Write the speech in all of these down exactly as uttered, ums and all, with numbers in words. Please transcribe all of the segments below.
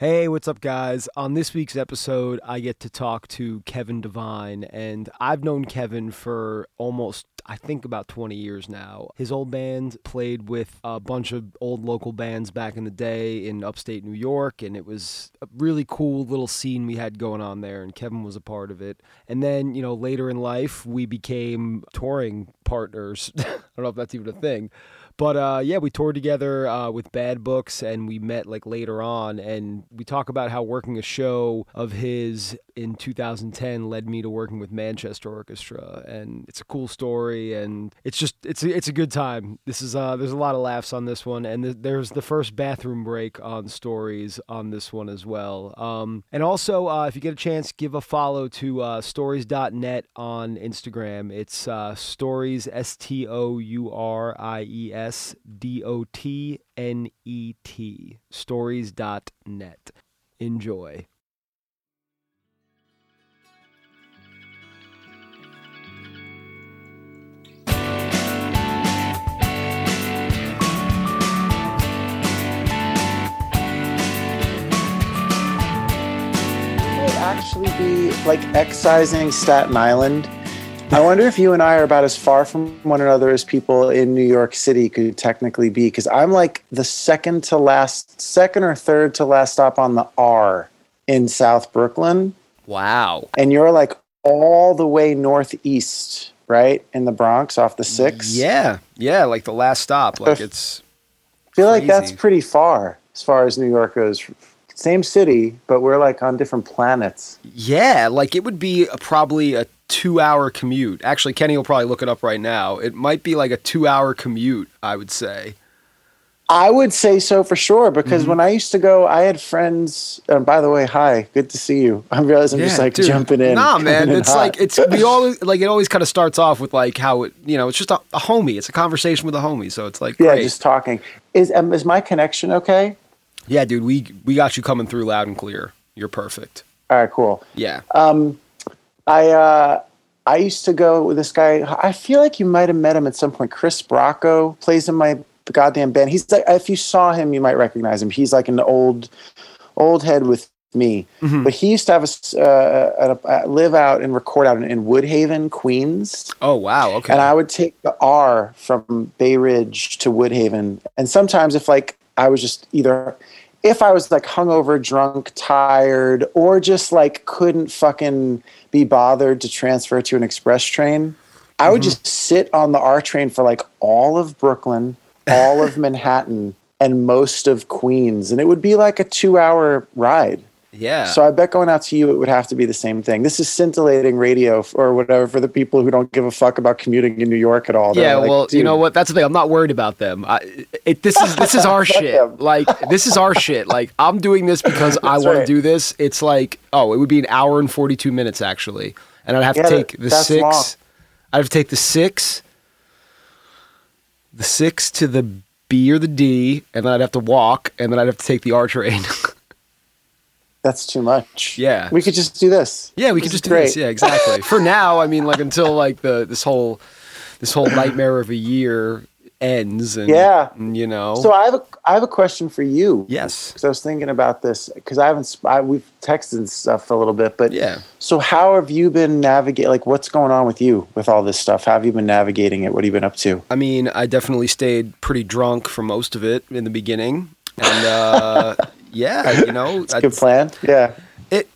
Hey, what's up, guys? On this week's episode, I get to talk to Kevin Devine, and I've known Kevin for almost, I think, about twenty years now. His old band played with a bunch of old local bands back in the day in upstate New York, and it was a really cool little scene we had going on there, and Kevin was a part of it. And then, you know, later in life, we became touring partners. I don't know if that's even a thing. But uh, yeah, we toured together uh, with Bad Books, and we met like later on, and we talk about how working a show of his in two thousand ten led me to working with Manchester Orchestra, and it's a cool story, and it's just it's a, it's a good time. This is uh, there's a lot of laughs on this one, and th- there's the first bathroom break on Stories on this one as well. Um, and also, uh, if you get a chance, give a follow to uh, stories dot net on Instagram. It's uh, stories s t o u r i e s. S D O T N E T, stories dot net. Enjoy. It would actually be like excising Staten Island. I wonder if you and I are about as far from one another as people in New York City could technically be, because I'm like the second to last, second or third to last stop on the R in South Brooklyn. Wow. And you're like all the way northeast, right? In the Bronx off the six. Yeah. Yeah. Like the last stop. Like it's I feel crazy. Like that's pretty far as far as New York goes. Same city, but we're like on different planets. Yeah. Like it would be a, probably a two-hour commute. Actually, Kenny will probably look it up right now. It might be like a two-hour commute, I would say. I would say so for sure, because mm-hmm. when I used to go, I had friends. And by the way, hi, good to see you. I realize I'm yeah, just like dude. jumping in. Nah, man, in it's hot. like it's we all like it always kind of starts off with like how it you know it's just a, a homie. It's a conversation with a homie, so it's like yeah, great. Just talking. Is um, is my connection okay? Yeah, dude, we we got you coming through loud and clear. You're perfect. All right, cool. Yeah. Um. I uh, I used to go with this guy. I feel like you might have met him at some point. Chris Bracco plays in my goddamn band. He's like, if you saw him, you might recognize him. He's like an old old head with me. Mm-hmm. But he used to have a, uh, a, a live out and record out in, in Woodhaven, Queens. Oh, wow. Okay. And I would take the R from Bay Ridge to Woodhaven. And sometimes if like I was just either... If I was like hungover, drunk, tired, or just like couldn't fucking be bothered to transfer to an express train, I would mm-hmm. just sit on the R train for like all of Brooklyn, all of Manhattan, and most of Queens. And it would be like a two-hour ride. Yeah. So I bet going out to you, it would have to be the same thing. This is scintillating radio or whatever for the people who don't give a fuck about commuting in New York at all. They're yeah, like, well, dude. You know what? That's the thing. I'm not worried about them. I, it, this is this is our shit. Like, this is our shit. Like, I'm doing this because I want right. to do this. It's like, oh, it would be an hour and forty-two minutes, actually. And I'd have yeah, to take the six. Long. I'd have to take the six. The six to the B or the D. And then I'd have to walk. And then I'd have to take the R train. That's too much. Yeah. We could just do this. Yeah, we this could just do great. this. Yeah, exactly. For now, I mean, like until like the this whole this whole nightmare of a year ends and yeah. you know. So I have a I have a question for you. Yes. Cuz I was thinking about this cuz I haven't I, we've texted and stuff a little bit, but yeah. So how have you been navigating like what's going on with you with all this stuff? How have you been navigating it? What have you been up to? I mean, I definitely stayed pretty drunk for most of it in the beginning and uh yeah, you know, it's a good plan. Yeah, it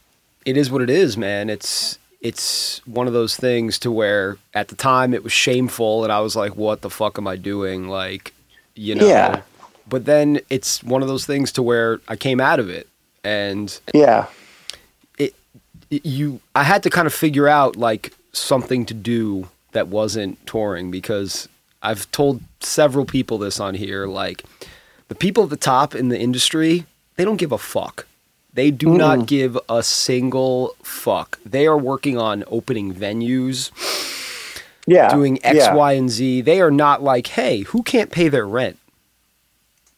it is what it is, man. It's it's one of those things to where at the time it was shameful, and I was like, "What the fuck am I doing?" Like, you know. Yeah. But then it's one of those things to where I came out of it, and yeah, it, it you I had to kind of figure out like something to do that wasn't touring because I've told several people this on here, like the people at the top in the industry. They don't give a fuck. They do mm. not give a single fuck. They are working on opening venues, yeah, doing X, yeah. Y, and Z. They are not like, hey, who can't pay their rent?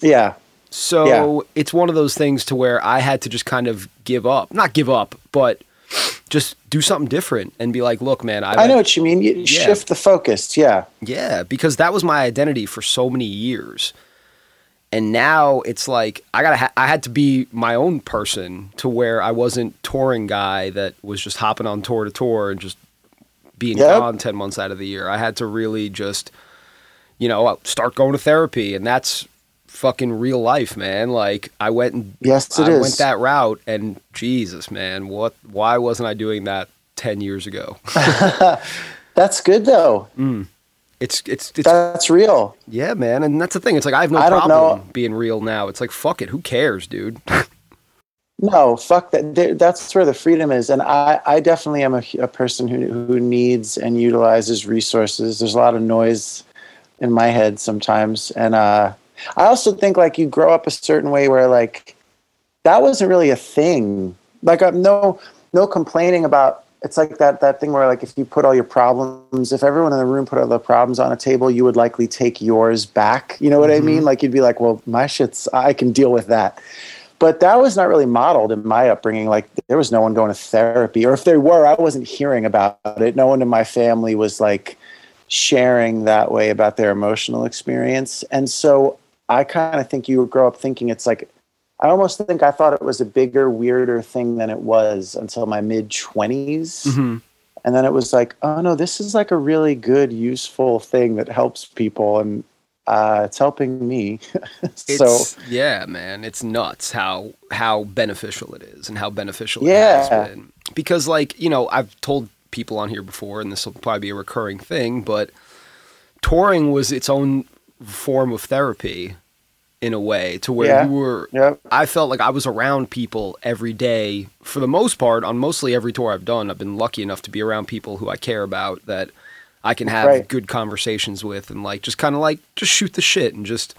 Yeah. So yeah. It's one of those things to where I had to just kind of give up. Not give up, but just do something different and be like, look, man. I, I know what you mean. You yeah. shift the focus, yeah. Yeah, because that was my identity for so many years. And now it's like I gotta ha- I had to be my own person to where I wasn't touring guy that was just hopping on tour to tour and just being yep. gone ten months out of the year. I had to really just, you know, start going to therapy, and that's fucking real life, man. Like I went and yes, it I is. went that route, and Jesus, man, what? Why wasn't I doing that ten years ago? That's good though. Mm. It's, it's it's that's real. Yeah, man, and that's the thing. It's like I have no I problem being real now. It's like fuck it, who cares, dude? No, fuck that. That's where the freedom is, and I, I definitely am a, a person who who needs and utilizes resources. There's a lot of noise in my head sometimes, and uh, I also think like you grow up a certain way where like that wasn't really a thing. Like I'm no no complaining about. It's like that, that thing where like if you put all your problems, if everyone in the room put all the problems on a table, you would likely take yours back. You know what mm-hmm. I mean? Like you'd be like, well, my shit's, I can deal with that. But that was not really modeled in my upbringing. Like there was no one going to therapy, or if they were, I wasn't hearing about it. No one in my family was like sharing that way about their emotional experience. And so I kind of think you would grow up thinking it's like, I almost think I thought it was a bigger, weirder thing than it was until my mid-twenties. Mm-hmm. And then it was like, oh, no, this is like a really good, useful thing that helps people, and uh, it's helping me. so it's, Yeah, man, it's nuts how how beneficial it is and how beneficial yeah. it has been. Because, like, you know, I've told people on here before, and this will probably be a recurring thing, but touring was its own form of therapy. In a way to where yeah. you were, yep. I felt like I was around people every day for the most part on mostly every tour I've done. I've been lucky enough to be around people who I care about that I can have right. good conversations with, and like, just kind of like just shoot the shit and just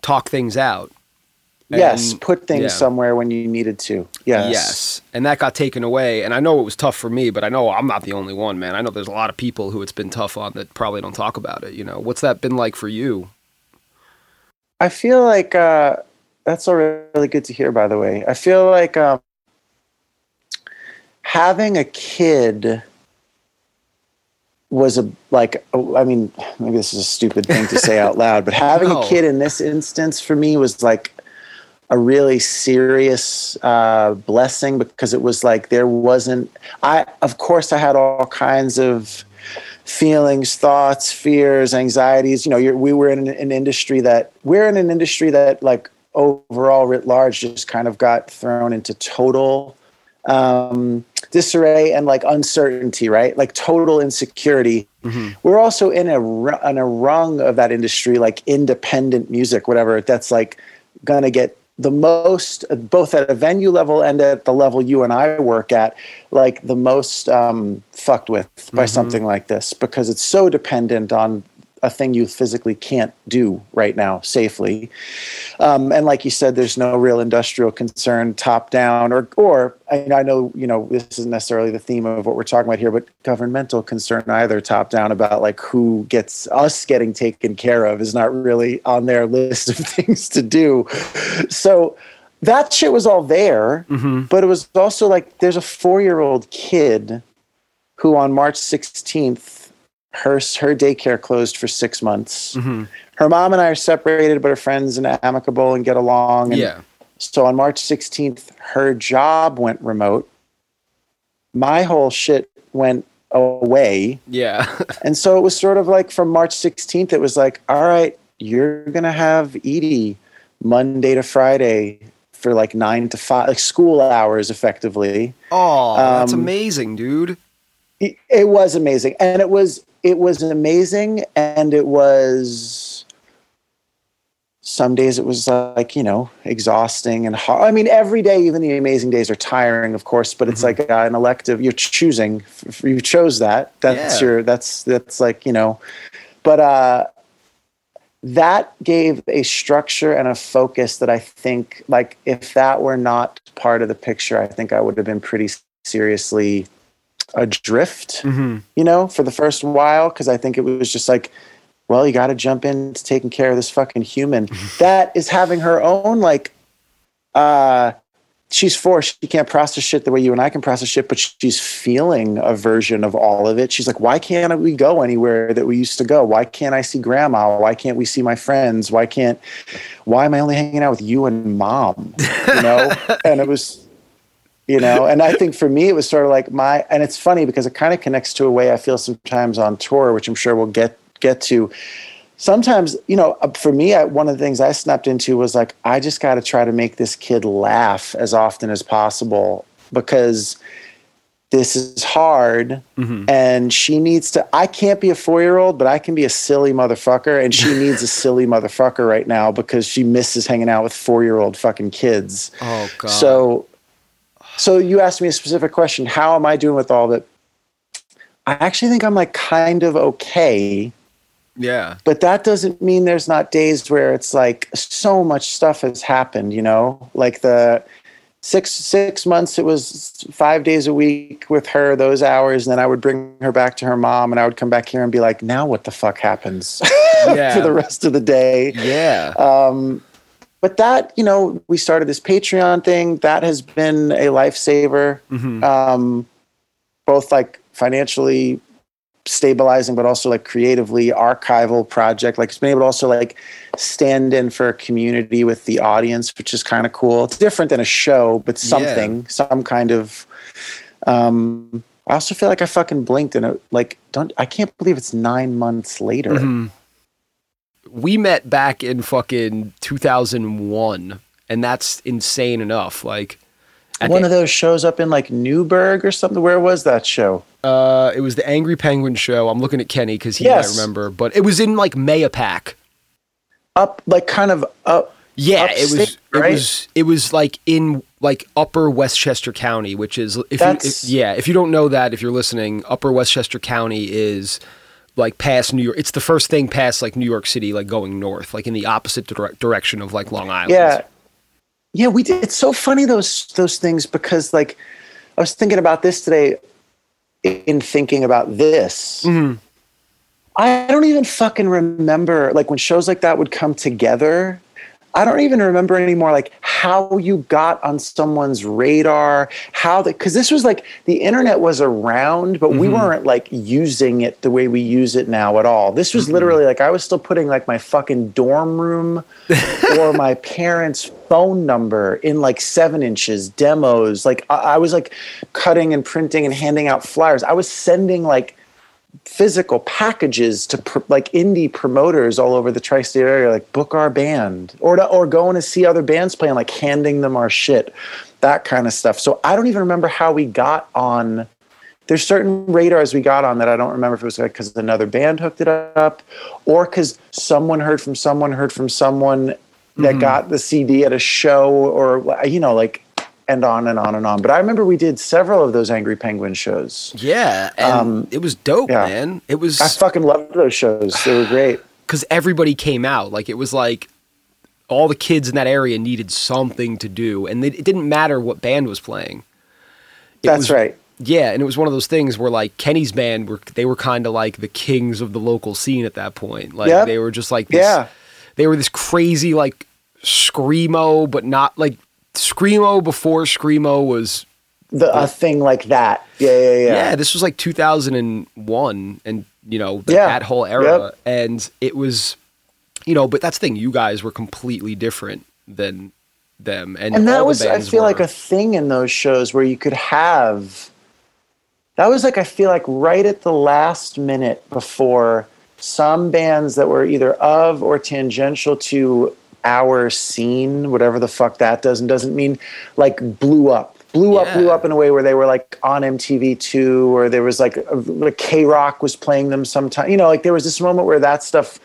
talk things out. Yes. And, put things yeah. somewhere when you needed to. Yes. Yes. And that got taken away. And I know it was tough for me, but I know I'm not the only one, man. I know there's a lot of people who it's been tough on that probably don't talk about it. You know, what's that been like for you? I feel like uh, that's all really good to hear, by the way. I feel like um, having a kid was a, like, I mean, maybe this is a stupid thing to say out loud, but having no. a kid in this instance for me was like a really serious uh, blessing, because it was like there wasn't, I, of course, I had all kinds of feelings, thoughts, fears, anxieties. You know, you're, we were in an, an industry that we're in an industry that, like, overall writ large, just kind of got thrown into total um, disarray and like uncertainty, right? Like total insecurity. Mm-hmm. We're also in a on a rung of that industry, like independent music, whatever. That's like gonna get the most, both at a venue level and at the level you and I work at, like the most um, fucked with by mm-hmm. something like this, because it's so dependent on a thing you physically can't do right now safely. Um, and like you said, there's no real industrial concern top down, or, or and I know, you know, this isn't necessarily the theme of what we're talking about here, but governmental concern either top down about like who gets us getting taken care of is not really on their list of things to do. So that shit was all there, mm-hmm. but it was also like, there's a four-year-old kid who on March sixteenth, Her her daycare closed for six months. Mm-hmm. Her mom and I are separated, but her friends and amicable and get along. And yeah. So on March sixteenth, her job went remote. My whole shit went away. Yeah. And so it was sort of like from March sixteenth, it was like, all right, you're gonna have Edie Monday to Friday for like nine to five, like school hours, effectively. Oh, um, that's amazing, dude. It, it was amazing, and it was. It was amazing, and it was, some days it was like, you know, exhausting and hard. I mean, every day, even the amazing days are tiring, of course, but it's mm-hmm. like an elective, you're choosing, you chose that. That's yeah. your, that's, that's like, you know, but uh, that gave a structure and a focus that I think, like, if that were not part of the picture, I think I would have been pretty seriously adrift, mm-hmm. you know, for the first while, because I think it was just like, well, you got to jump into taking care of this fucking human that is having her own like uh she's four. She can't process shit the way you and I can process shit, but she's feeling a version of all of it. She's like, why can't we go anywhere that we used to go? Why can't I see grandma? Why can't we see my friends? Why can't, why am I only hanging out with you and mom? You know? And it was, you know, and I think for me, it was sort of like my, and it's funny because it kind of connects to a way I feel sometimes on tour, which I'm sure we'll get, get to. Sometimes, you know, for me, I, one of the things I snapped into was like, I just got to try to make this kid laugh as often as possible because this is hard mm-hmm. and she needs to, I can't be a four-year-old, but I can be a silly motherfucker, and she needs a silly motherfucker right now because she misses hanging out with four-year-old fucking kids. Oh, God. So, so you asked me a specific question, how am I doing with all that? I actually think I'm like kind of okay. Yeah. But that doesn't mean there's not days where it's like so much stuff has happened, you know, like the six, six months, it was five days a week with her, those hours. And then I would bring her back to her mom and I would come back here and be like, now what the fuck happens yeah. for the rest of the day? Yeah. Um, but that, you know, we started this Patreon thing that has been a lifesaver, mm-hmm. um, both like financially stabilizing, but also like creatively archival project. Like it's been able to also like stand in for a community with the audience, which is kind of cool. It's different than a show, but something, yeah. some kind of, um, I also feel like I fucking blinked and it, like, don't, I can't believe it's nine months later. Mm-hmm. We met back in fucking two thousand one and that's insane enough. Like one the- of those shows up in like Newburgh or something. Where was that show? Uh, it was the Angry Penguin show. I'm looking at Kenny because he yes. might remember, but it was in like Mayapack. Up, like kind of up. Yeah, upstate, it was. Right? It was. It was like in like Upper Westchester County, which is if, you, if yeah. If you don't know that, if you're listening, Upper Westchester County is like past New York. It's the first thing past like New York City, like going north, like in the opposite dire- direction of like Long Island. Yeah, yeah. We did. It's so funny those those things because like I was thinking about this today. In thinking about this, mm-hmm. I don't even fucking remember like when shows like that would come together. I don't even remember anymore like how you got on someone's radar, how the, because this was like the internet was around, but mm-hmm. we weren't like using it the way we use it now at all. This was mm-hmm. literally like I was still putting like my fucking dorm room or my parents' phone number in like seven inches demos. Like I, I was like cutting and printing and handing out flyers. I was sending like physical packages to pr- like indie promoters all over the tri-state area, like book our band or to, or going to see other bands play and like handing them our shit, that kind of stuff. So I don't even remember how we got on. There's certain radars we got on that I don't remember if it was like because another band hooked it up or because someone heard from someone heard from someone mm-hmm. that got the C D at a show or, you know, like, and on and on and on. But I remember we did several of those Angry Penguin shows. Yeah. And um, it was dope, yeah. man. It was. I fucking loved those shows. They were great. Because everybody came out. Like, it was like all the kids in that area needed something to do. And it didn't matter what band was playing. It That's was, right. Yeah. And it was one of those things where, like, Kenny's band, were they were kind of like the kings of the local scene at that point. Like, yep. they were just like this. Yeah. They were this crazy, like, screamo, but not like. Screamo before Screamo was the a thing like that. Yeah, yeah, yeah. Yeah, this was like two thousand one and, you know, the, yeah. that whole era. Yep. And it was, you know, but that's the thing. You guys were completely different than them. And, and that was, I feel were. like, a thing in those shows where you could have, that was like, I feel like right at the last minute before some bands that were either of or tangential to our scene, whatever the fuck that does and doesn't mean, like blew up, blew yeah. up, blew up in a way where they were like on M T V two or there was like, like K-Rock was playing them sometime. You know, like there was this moment where that stuff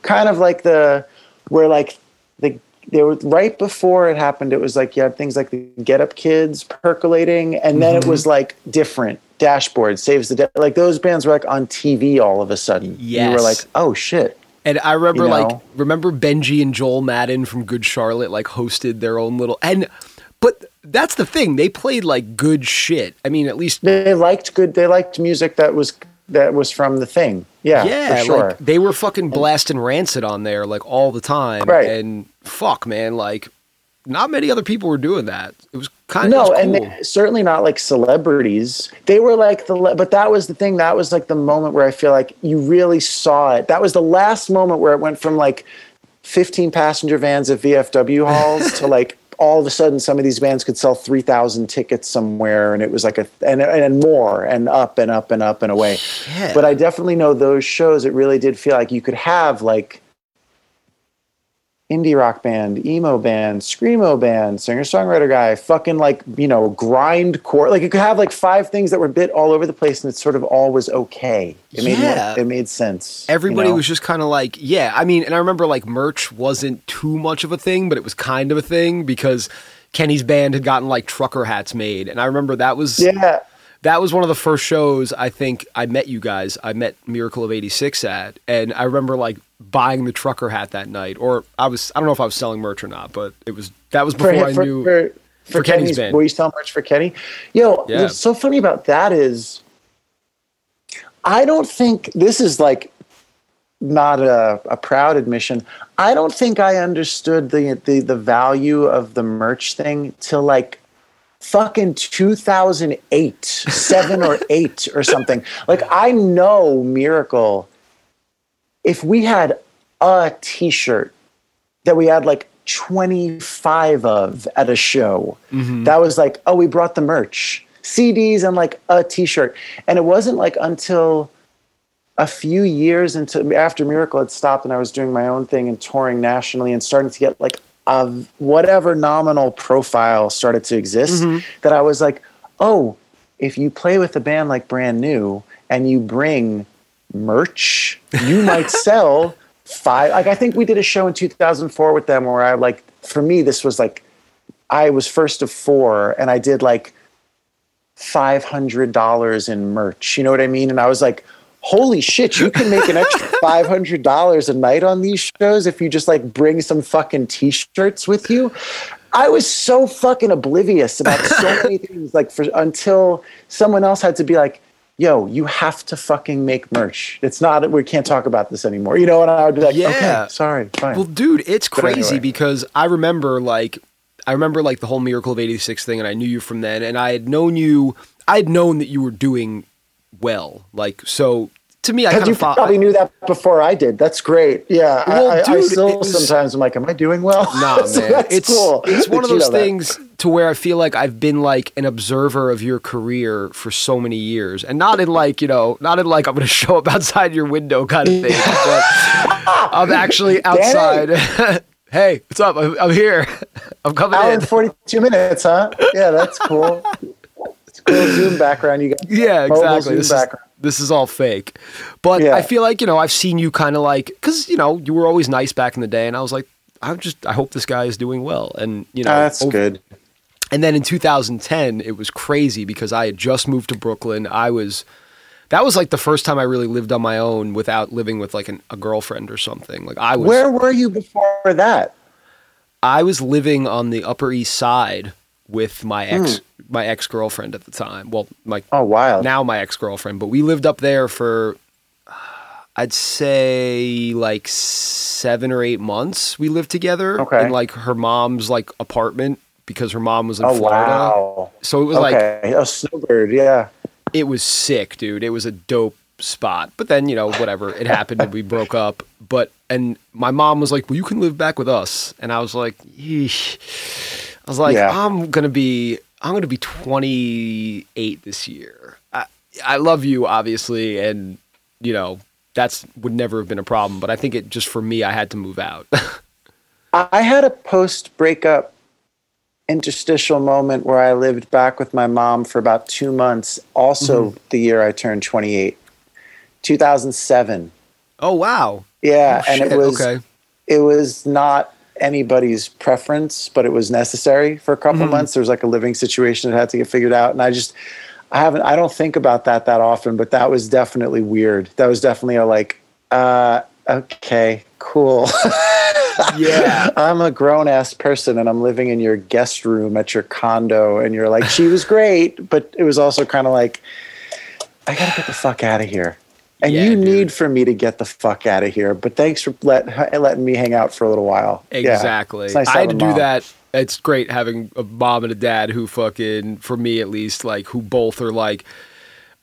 kind of like the, where like the, they were right before it happened, it was like you had things like the Get Up Kids percolating and then mm-hmm. it was like different. Dashboard, Saves the Day. Like those bands were like on T V all of a sudden. Yes. You were like, oh shit. And I remember, you know? like, remember Benji and Joel Madden from Good Charlotte, like, hosted their own little, and, but that's the thing, they played, like, good shit. I mean, at least. They liked good, they liked music that was, that was from the thing. Yeah, yeah, for sure. Like, they were fucking blasting Rancid on there, like, all the time. Right. And fuck, man, like, not many other people were doing that. It was Kind no, of cool. And they, certainly not like celebrities. They were like the, but that was the thing. That was like the moment where I feel like you really saw it. That was the last moment where it went from like fifteen passenger vans at V F W halls to like all of a sudden some of these bands could sell three thousand tickets somewhere, and it was like a and and more and up and up and up and away. Yeah. But I definitely know those shows. It really did feel like you could have like indie rock band, emo band, screamo band, singer-songwriter guy, fucking like, you know, grindcore. Like you could have like five things that were bit all over the place, and it sort of all was okay. It made yeah. it made sense. Everybody you know? was just kind of like, yeah. I mean, and I remember like merch wasn't too much of a thing, but it was kind of a thing because Kenny's band had gotten like trucker hats made, and I remember that was yeah. that was one of the first shows I think I met you guys. I met Miracle of eighty-six at, and I remember like buying the trucker hat that night, or I was, I don't know if I was selling merch or not, but it was, that was before for, I for, knew for, for, for Kenny's, Kenny's band. Were you selling merch for Kenny? Yo, yeah. What's so funny about that is I don't think this is like not a, a proud admission. I don't think I understood the, the, the value of the merch thing till like fucking two thousand eight, seven or eight or something. Like I know Miracle, if we had a t-shirt that we had like twenty-five of at a show, mm-hmm. that was like, oh, we brought the merch, C Ds and like a t-shirt. And it wasn't like until a few years into, after Miracle had stopped and I was doing my own thing and touring nationally and starting to get like a, whatever nominal profile started to exist, mm-hmm. that I was like, oh, if you play with a band like Brand New and you bring merch, you might sell five. Like I think we did a show in two thousand four with them where I like, for me, this was like, I was first of four and I did like five hundred dollars in merch. You know what I mean? And I was like, holy shit, you can make an extra five hundred dollars a night on these shows if you just like bring some fucking t-shirts with you. I was so fucking oblivious about so many things, like for, until someone else had to be like, yo, you have to fucking make merch. It's not, we can't talk about this anymore. You know, and I would be like, yeah. okay, sorry, fine. Well, dude, it's but crazy anyway. because I remember like, I remember like the whole Miracle of eighty-six thing, and I knew you from then, and I had known you, I had known that you were doing well. Like, so to me, I kind of thought. You probably I, knew that before I did. That's great. Yeah. Well, I, dude, I still was, sometimes I'm like, am I doing well? Nah, so man. It's cool. It's one of those things that? To where I feel like I've been like an observer of your career for so many years, and not in like, you know, not in like I'm going to show up outside your window kind of thing, but I'm actually outside. Hey, what's up? I'm, I'm here. I'm coming hour in. And forty-two minutes, huh? Yeah, that's cool. It's cool Zoom background you got. Yeah, exactly. Zoom this background. Is, This is all fake. But yeah. I feel like, you know, I've seen you kind of like, because, you know, you were always nice back in the day. And I was like, I'm just, I hope this guy is doing well. And, you know, oh, that's over, good. And then in two thousand ten, it was crazy because I had just moved to Brooklyn. I was, that was like the first time I really lived on my own without living with like an, a girlfriend or something. Like I was. Where were you before that? I was living on the Upper East Side with my ex, mm. my ex-girlfriend at the time. Well, my oh wow, now my ex-girlfriend, but we lived up there for uh, I'd say like seven or eight months. We lived together okay. in like her mom's like apartment because her mom was in oh, Florida. Wow. So it was okay. like a snowbird, yeah. It was sick, dude. It was a dope spot. But then, you know, whatever, it happened and we broke up. But and my mom was like, "Well, you can live back with us," and I was like, "Eesh." I was like, yeah. I'm gonna be, I'm gonna be twenty-eight this year. I, I love you, obviously, and you know that's would never have been a problem. But I think it just for me, I had to move out. I had a post-breakup interstitial moment where I lived back with my mom for about two months. Also, mm-hmm. the year I turned twenty-eight, two thousand seven. Oh wow! Yeah, oh, and shit. it was, okay. it was not anybody's preference, but it was necessary for a couple mm-hmm. months. There was like a living situation that had to get figured out. And I just, I haven't, I don't think about that that often, but that was definitely weird. That was definitely a like, uh, okay, cool. Yeah. I'm a grown ass person and I'm living in your guest room at your condo. And you're like, she was great, but it was also kind of like, I gotta get the fuck out of here. And yeah, you dude. need for me to get the fuck out of here. But thanks for let, letting me hang out for a little while. Exactly. Yeah, nice I had to do mom. that. it's great having a mom and a dad who fucking, for me at least, like, who both are like,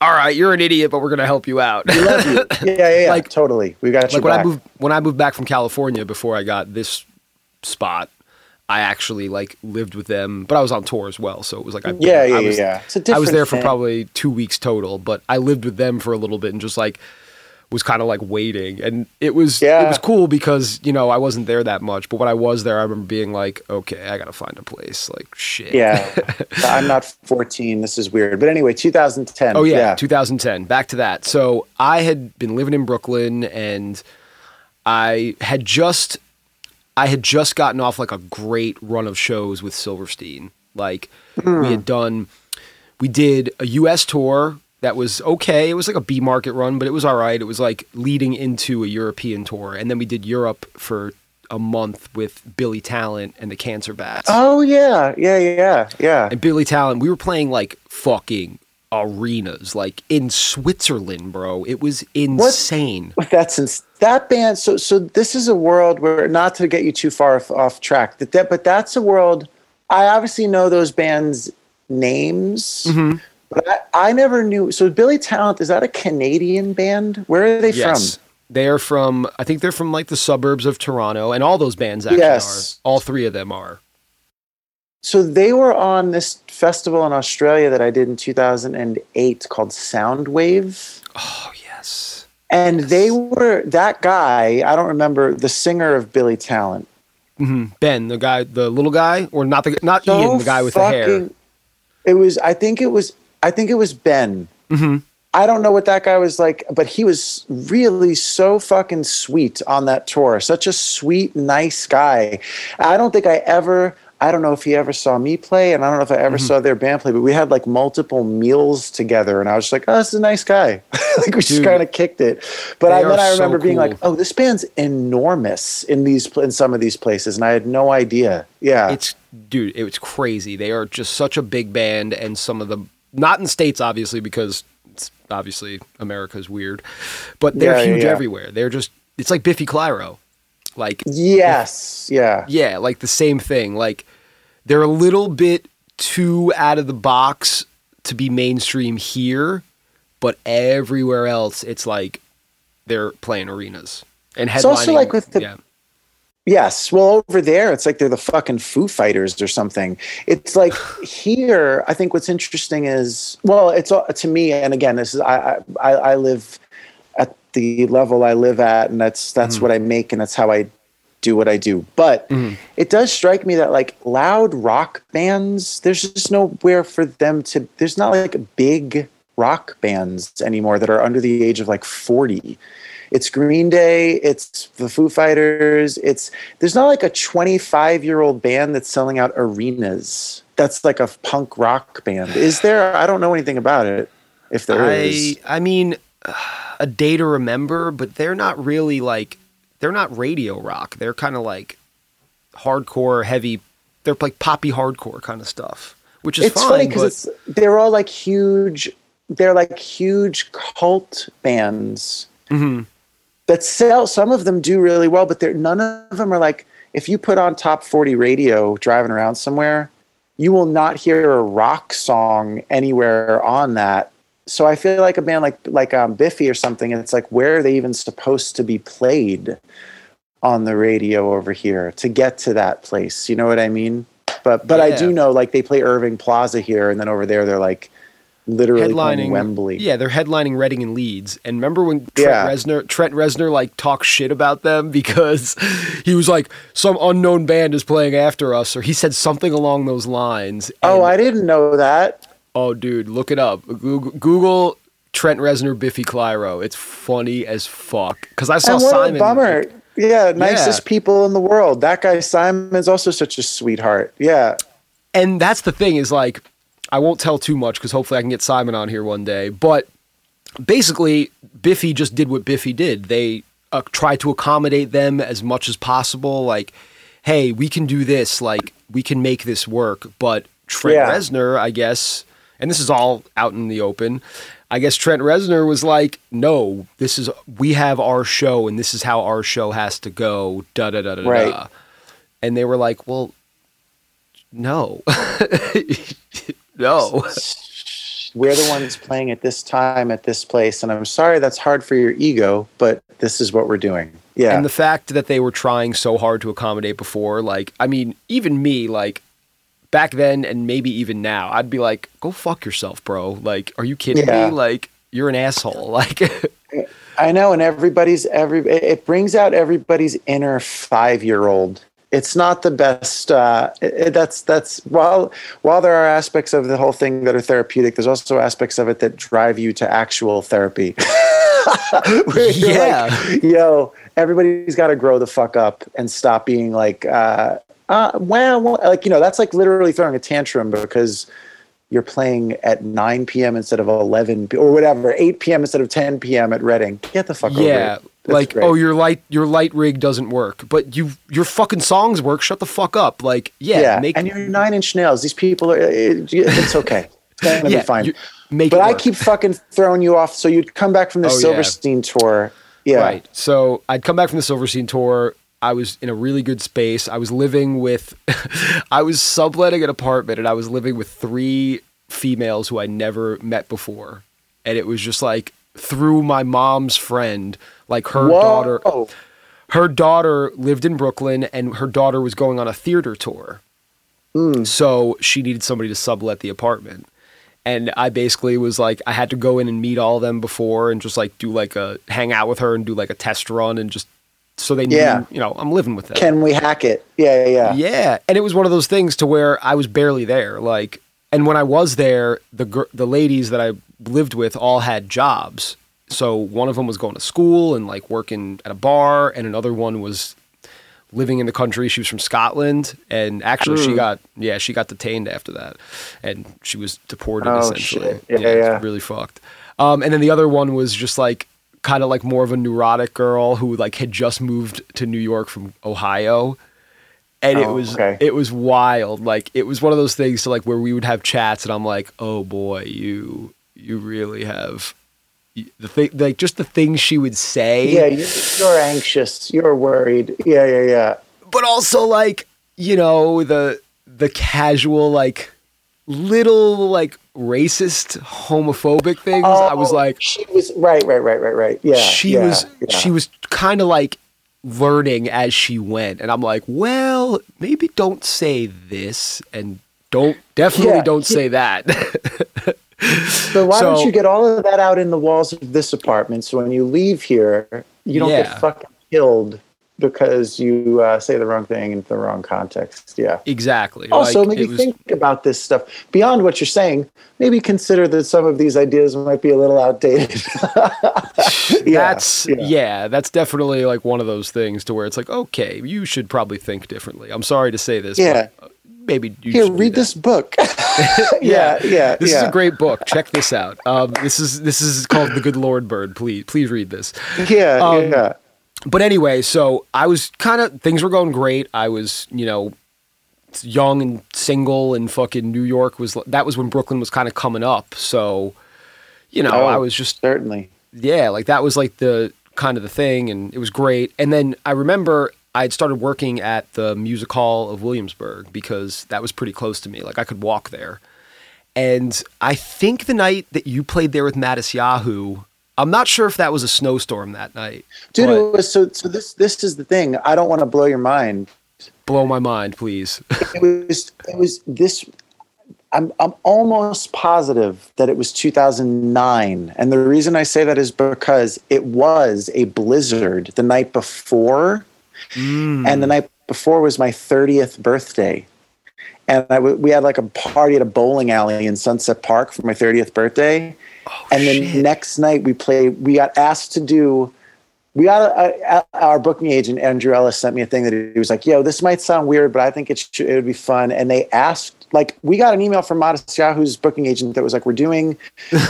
all right, you're an idiot, but we're going to help you out. We love you. Yeah, yeah, yeah. Like, totally. We got you like when back. I moved, when I moved back from California before I got this spot, I actually, like, lived with them. But I was on tour as well, so it was like I, yeah, yeah, I was, yeah. It's a different I was there for thing. Probably two weeks total, but I lived with them for a little bit and just, like, was kind of, like, waiting. And it was yeah. it was cool because, you know, I wasn't there that much. But when I was there, I remember being like, okay, I got to find a place. Like, shit. Yeah. I'm not fourteen. This is weird. But anyway, two thousand ten. Oh, yeah, yeah, two thousand ten. Back to that. So I had been living in Brooklyn, and I had just I had just gotten off, like, a great run of shows with Silverstein. Like, mm. we had done – we did a U S tour – that was okay. It was like a B market run, but it was all right. It was like leading into a European tour. And then we did Europe for a month with Billy Talent and the Cancer Bats. Oh, yeah. Yeah, yeah, yeah. And Billy Talent, we were playing like fucking arenas, like in Switzerland, bro. It was insane. What? That's ins- that band. So so this is a world where, not to get you too far off, off track, that, that, but that's a world. I obviously know those bands' names. Mm-hmm. But I, I never knew. So Billy Talent, is that a Canadian band? Where are they yes. from? They are from, I think they're from like the suburbs of Toronto, and all those bands actually yes. are. All three of them are. So they were on this festival in Australia that I did in two thousand eight called Soundwave. Oh, yes. And yes. they were, that guy, I don't remember, the singer of Billy Talent. Mm-hmm. Ben, the guy, the little guy, or not the not so Ian, the guy with the hair. It was, I think it was, I think it was Ben. Mm-hmm. I don't know what that guy was like, but he was really so fucking sweet on that tour. Such a sweet, nice guy. I don't think I ever, I don't know if he ever saw me play, and I don't know if I ever mm-hmm. saw their band play, but we had like multiple meals together, and I was just like, oh, this is a nice guy. Like, we just kind of kicked it. But I, then I remember so being cool. like, oh, this band's enormous in these in some of these places, and I had no idea. Yeah. It's, dude, it was crazy. They are just such a big band, and some of the, not in the States, obviously, because it's obviously America's weird, but they're yeah, huge yeah. everywhere. They're just, it's like Biffy Clyro. Like, yes. Yeah. Yeah. Like the same thing. Like they're a little bit too out of the box to be mainstream here, but everywhere else it's like they're playing arenas and headlining. It's also like with the, yeah. Yes. Well, over there, it's like they're the fucking Foo Fighters or something. It's like here, I think what's interesting is, well, it's all, to me, and again, this is, I, I, I live at the level I live at, and that's, that's mm. what I make, and that's how I do what I do. But mm. it does strike me that like loud rock bands, there's just nowhere for them to, there's not like big rock bands anymore that are under the age of like forty. It's Green Day, it's the Foo Fighters, it's there's not like a twenty-five-year-old band that's selling out arenas. That's like a punk rock band. Is there? I don't know anything about it, if there I, is. I mean, A Day to Remember, but they're not really like, they're not radio rock. They're kind of like hardcore, heavy, they're like poppy hardcore kind of stuff, which is it's fine. Funny but... It's funny because they're all like huge, they're like huge cult bands. Mm-hmm. That sell, some of them do really well, but none of them are like, if you put on top forty radio driving around somewhere, you will not hear a rock song anywhere on that. So I feel like a band like like um, Biffy or something, it's like, where are they even supposed to be played on the radio over here to get to that place? You know what I mean? But but yeah. I do know like they play Irving Plaza here, and then over there they're like literally headlining Wembley. Yeah, they're headlining Reading and Leeds. And remember when Trent yeah. Reznor, Trent Reznor, like talked shit about them because he was like, some unknown band is playing after us, or he said something along those lines. And, oh, I didn't know that. Oh, dude, look it up. Google, Google Trent Reznor, Biffy Clyro. It's funny as fuck. Because I saw and what Simon. A bummer. Like, yeah, nicest yeah. people in the world. That guy Simon's also such a sweetheart. Yeah, and that's the thing is like. I won't tell too much because hopefully I can get Simon on here one day. But basically, Biffy just did what Biffy did. They uh, tried to accommodate them as much as possible. Like, hey, we can do this. Like, we can make this work. But Trent yeah. Reznor, I guess, and this is all out in the open, I guess Trent Reznor was like, no, this is, we have our show and this is how our show has to go. Da da da da da. Right. And they were like, well, no. No. We're the ones playing at this time at this place, and I'm sorry that's hard for your ego, but this is what we're doing. Yeah. And the fact that they were trying so hard to accommodate before, like, I mean, even me, like, back then and maybe even now, I'd be like, go fuck yourself, bro. Like, are you kidding yeah. me? Like, you're an asshole. Like, I know, and everybody's, every it brings out everybody's inner five-year-old. It's not the best. Uh, it, that's that's while while there are aspects of the whole thing that are therapeutic, there's also aspects of it that drive you to actual therapy. Where you're yeah, like, yo, everybody's got to grow the fuck up and stop being like, uh, uh, well, well, like you know, that's like literally throwing a tantrum because you're playing at nine p.m. instead of eleven or whatever, eight p.m. instead of ten p.m. at Reading. Get the fuck yeah. over it. Yeah. That's like, great. Oh, your light, your light rig doesn't work, but you, your fucking songs work. Shut the fuck up. Like, yeah, yeah. Make and your nine inch nails. These people are. It, it's okay. It's gonna yeah, be fine. Make but I keep fucking throwing you off. So you'd come back from the oh, Silverstein yeah. tour. Yeah. Right. So I'd come back from the Silverstein tour. I was in a really good space. I was living with, I was subletting an apartment, and I was living with three females who I never met before, and it was just like through my mom's friend. Like her Whoa. daughter, her daughter lived in Brooklyn, and her daughter was going on a theater tour. Mm. So she needed somebody to sublet the apartment. And I basically was like, I had to go in and meet all of them before and just like do like a hang out with her and do like a test run and just so they knew, yeah. you know, I'm living with them. Can we hack it? Yeah, yeah, yeah. Yeah. And it was one of those things to where I was barely there. Like, and when I was there, the gr- the ladies that I lived with all had jobs. So one of them was going to school and like working at a bar, and another one was living in the country. She was from Scotland, and actually mm. she got yeah she got detained after that, and she was deported oh, essentially. Shit. Yeah, yeah, yeah. It was really fucked. Um, and then the other one was just like kind of like more of a neurotic girl who like had just moved to New York from Ohio, and oh, it was okay. it was wild. Like it was one of those things so like where we would have chats, and I'm like, oh boy, you you really have. The thing, like just the things she would say. Yeah, you're, you're anxious. You're worried. Yeah, yeah, yeah. But also, like you know, the the casual, like little, like racist, homophobic things. Oh, I was like, she was right, right, right, right, right. Yeah, she yeah, was. Yeah. She was kind of like learning as she went, and I'm like, well, maybe don't say this, and don't definitely yeah, don't yeah. say that. So why so, don't you get all of that out in the walls of this apartment so when you leave here, you don't yeah. get fucking killed because you uh, say the wrong thing in the wrong context. Yeah. Exactly. Also, like, maybe was... think about this stuff. Beyond what you're saying, maybe consider that some of these ideas might be a little outdated. yeah, that's, yeah. yeah, that's definitely like one of those things to where it's like, okay, you should probably think differently. I'm sorry to say this, yeah. but... Maybe you Here, read, read this book. yeah, yeah. This yeah. is a great book. Check this out. Um, this is this is called The Good Lord Bird. Please, please read this. Yeah, um, yeah. But anyway, so I was kind of things were going great. I was, you know, young and single, and fucking New York was that was when Brooklyn was kind of coming up. So, you know, oh, I was just certainly yeah, like that was like the kind of the thing, and it was great. And then I remember. I had started working at the Music Hall of Williamsburg because that was pretty close to me. Like I could walk there. And I think the night that you played there with Matisyahu, I'm not sure if that was a snowstorm that night. Dude, it was so so this this is the thing. I don't want to blow your mind. Blow my mind, please. it was it was this I'm I'm almost positive that it was two thousand nine. And the reason I say that is because it was a blizzard the night before. Mm. And the night before was my thirtieth birthday. And I w- we had like a party at a bowling alley in Sunset Park for my thirtieth birthday. Oh, and then shit. Next night we played, we got asked to do, we got a, a, our booking agent, Andrew Ellis, sent me a thing that he was like, yo, this might sound weird, but I think it, should, it would be fun. And they asked, like, we got an email from Matisyahu's booking agent that was like, we're doing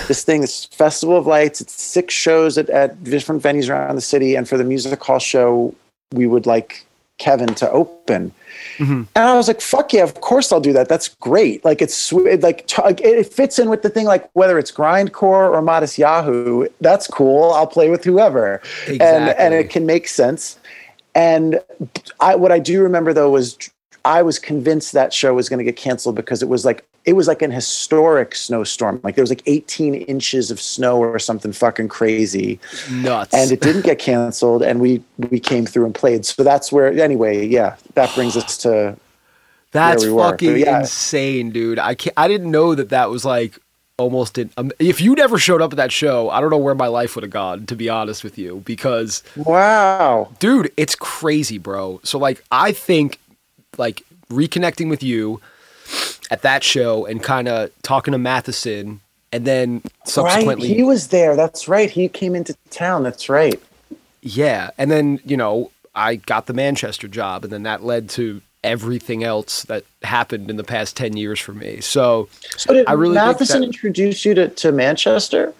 this thing, this Festival of Lights. It's six shows at, at different venues around the city. And for the Music Hall show, we would like Kevin to open. Mm-hmm. And I was like, fuck yeah, of course I'll do that. That's great. Like it's like, it fits in with the thing, like whether it's grindcore or Matisyahu, that's cool. I'll play with whoever. Exactly. And, and it can make sense. And I, what I do remember though, was I was convinced that show was going to get canceled because it was like it was like an historic snowstorm. Like there was like eighteen inches of snow or something fucking crazy. Nuts. And it didn't get canceled, and we we came through and played. So that's where anyway, yeah, that brings us to That's where we fucking were. Yeah. Insane, dude. I can't, I didn't know that that was like almost in, um, if you never showed up at that show, I don't know where my life would have gone, to be honest with you, because wow, dude, it's crazy, bro. So like, I think like reconnecting with you at that show and kind of talking to Matheson, and then subsequently right, he was there. That's right. He came into town. That's right. Yeah. And then, you know, I got the Manchester job, and then that led to everything else that happened in the past ten years for me. So, so did I really Matheson that, introduce you to, to Manchester?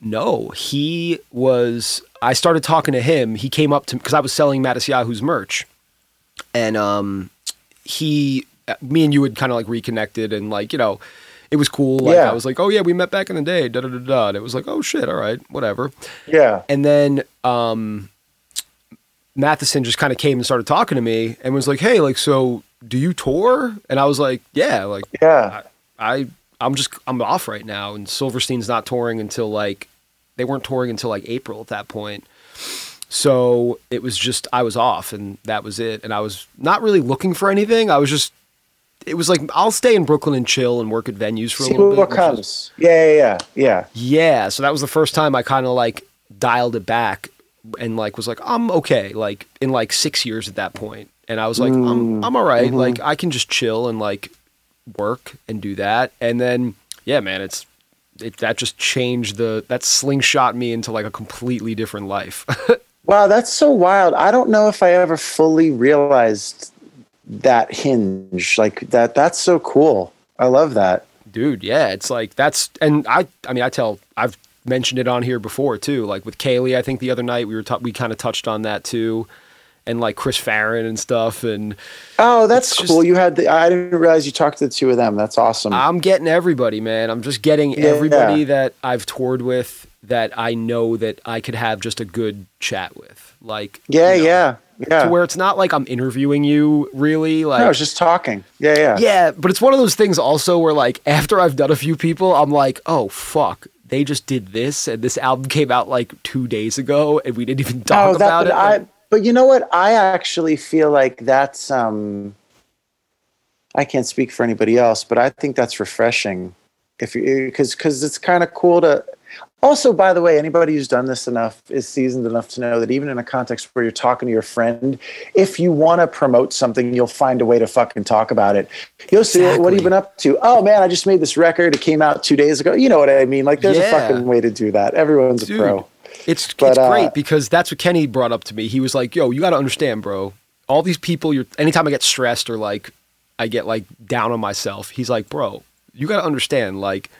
No, he was, I started talking to him. He came up to me because I was selling Matisyahu's merch, and um, he, me and you had kind of like reconnected, and like, you know, it was cool. Like yeah. I was like, oh yeah, we met back in the day. Da da da da. And it was like, oh shit. All right, whatever. Yeah. And then, um, Matheson just kind of came and started talking to me and was like, hey, like, so do you tour? And I was like, yeah, like, yeah, I, I, I'm just, I'm off right now. And Silverstein's not touring until like, they weren't touring until like April at that point. So it was just, I was off, and that was it. And I was not really looking for anything. I was just, it was like, I'll stay in Brooklyn and chill and work at venues for See a little bit. Comes. Was, yeah, yeah, yeah. Yeah. So that was the first time I kind of like dialed it back. And like was like, I'm okay, like in like six years at that point. And I was like, mm. I'm I'm all right. Mm-hmm. Like I can just chill and like work and do that. And then yeah, man, it's it that just changed the that slingshot me into like a completely different life. Wow, that's so wild. I don't know if I ever fully realized that hinge. Like that that's so cool. I love that. Dude, yeah. It's like that's and I I mean I tell I've mentioned it on here before too, like with Kaylee. I think the other night we were t- we kind of touched on that too, and like Chris Farron and stuff. And oh, that's just cool. You had the I didn't realize you talked to the two of them. That's awesome. I'm getting everybody, man. I'm just getting yeah, everybody yeah. that I've toured with that I know that I could have just a good chat with. Like yeah, you know, yeah, yeah. To where it's not like I'm interviewing you really. Like no, it's just talking. Yeah, yeah, yeah. But it's one of those things also where like after I've done a few people, I'm like, oh fuck. They just did this, and this album came out like two days ago, and we didn't even talk oh, that, about but it. I, but you know what? I actually feel like that's, um, I can't speak for anybody else, but I think that's refreshing. If you, cause, cause it's kind of cool to also, by the way, anybody who's done this enough is seasoned enough to know that even in a context where you're talking to your friend, if you want to promote something, you'll find a way to fucking talk about it. You'll exactly. see, what have you been up to? Oh man, I just made this record. It came out two days ago. You know what I mean? Like there's yeah. a fucking way to do that. Everyone's Dude, a pro. It's, but, it's uh, great because that's what Kenny brought up to me. He was like, yo, you got to understand, bro. All these people, you're, anytime I get stressed or like I get like down on myself, he's like, bro, you got to understand, like,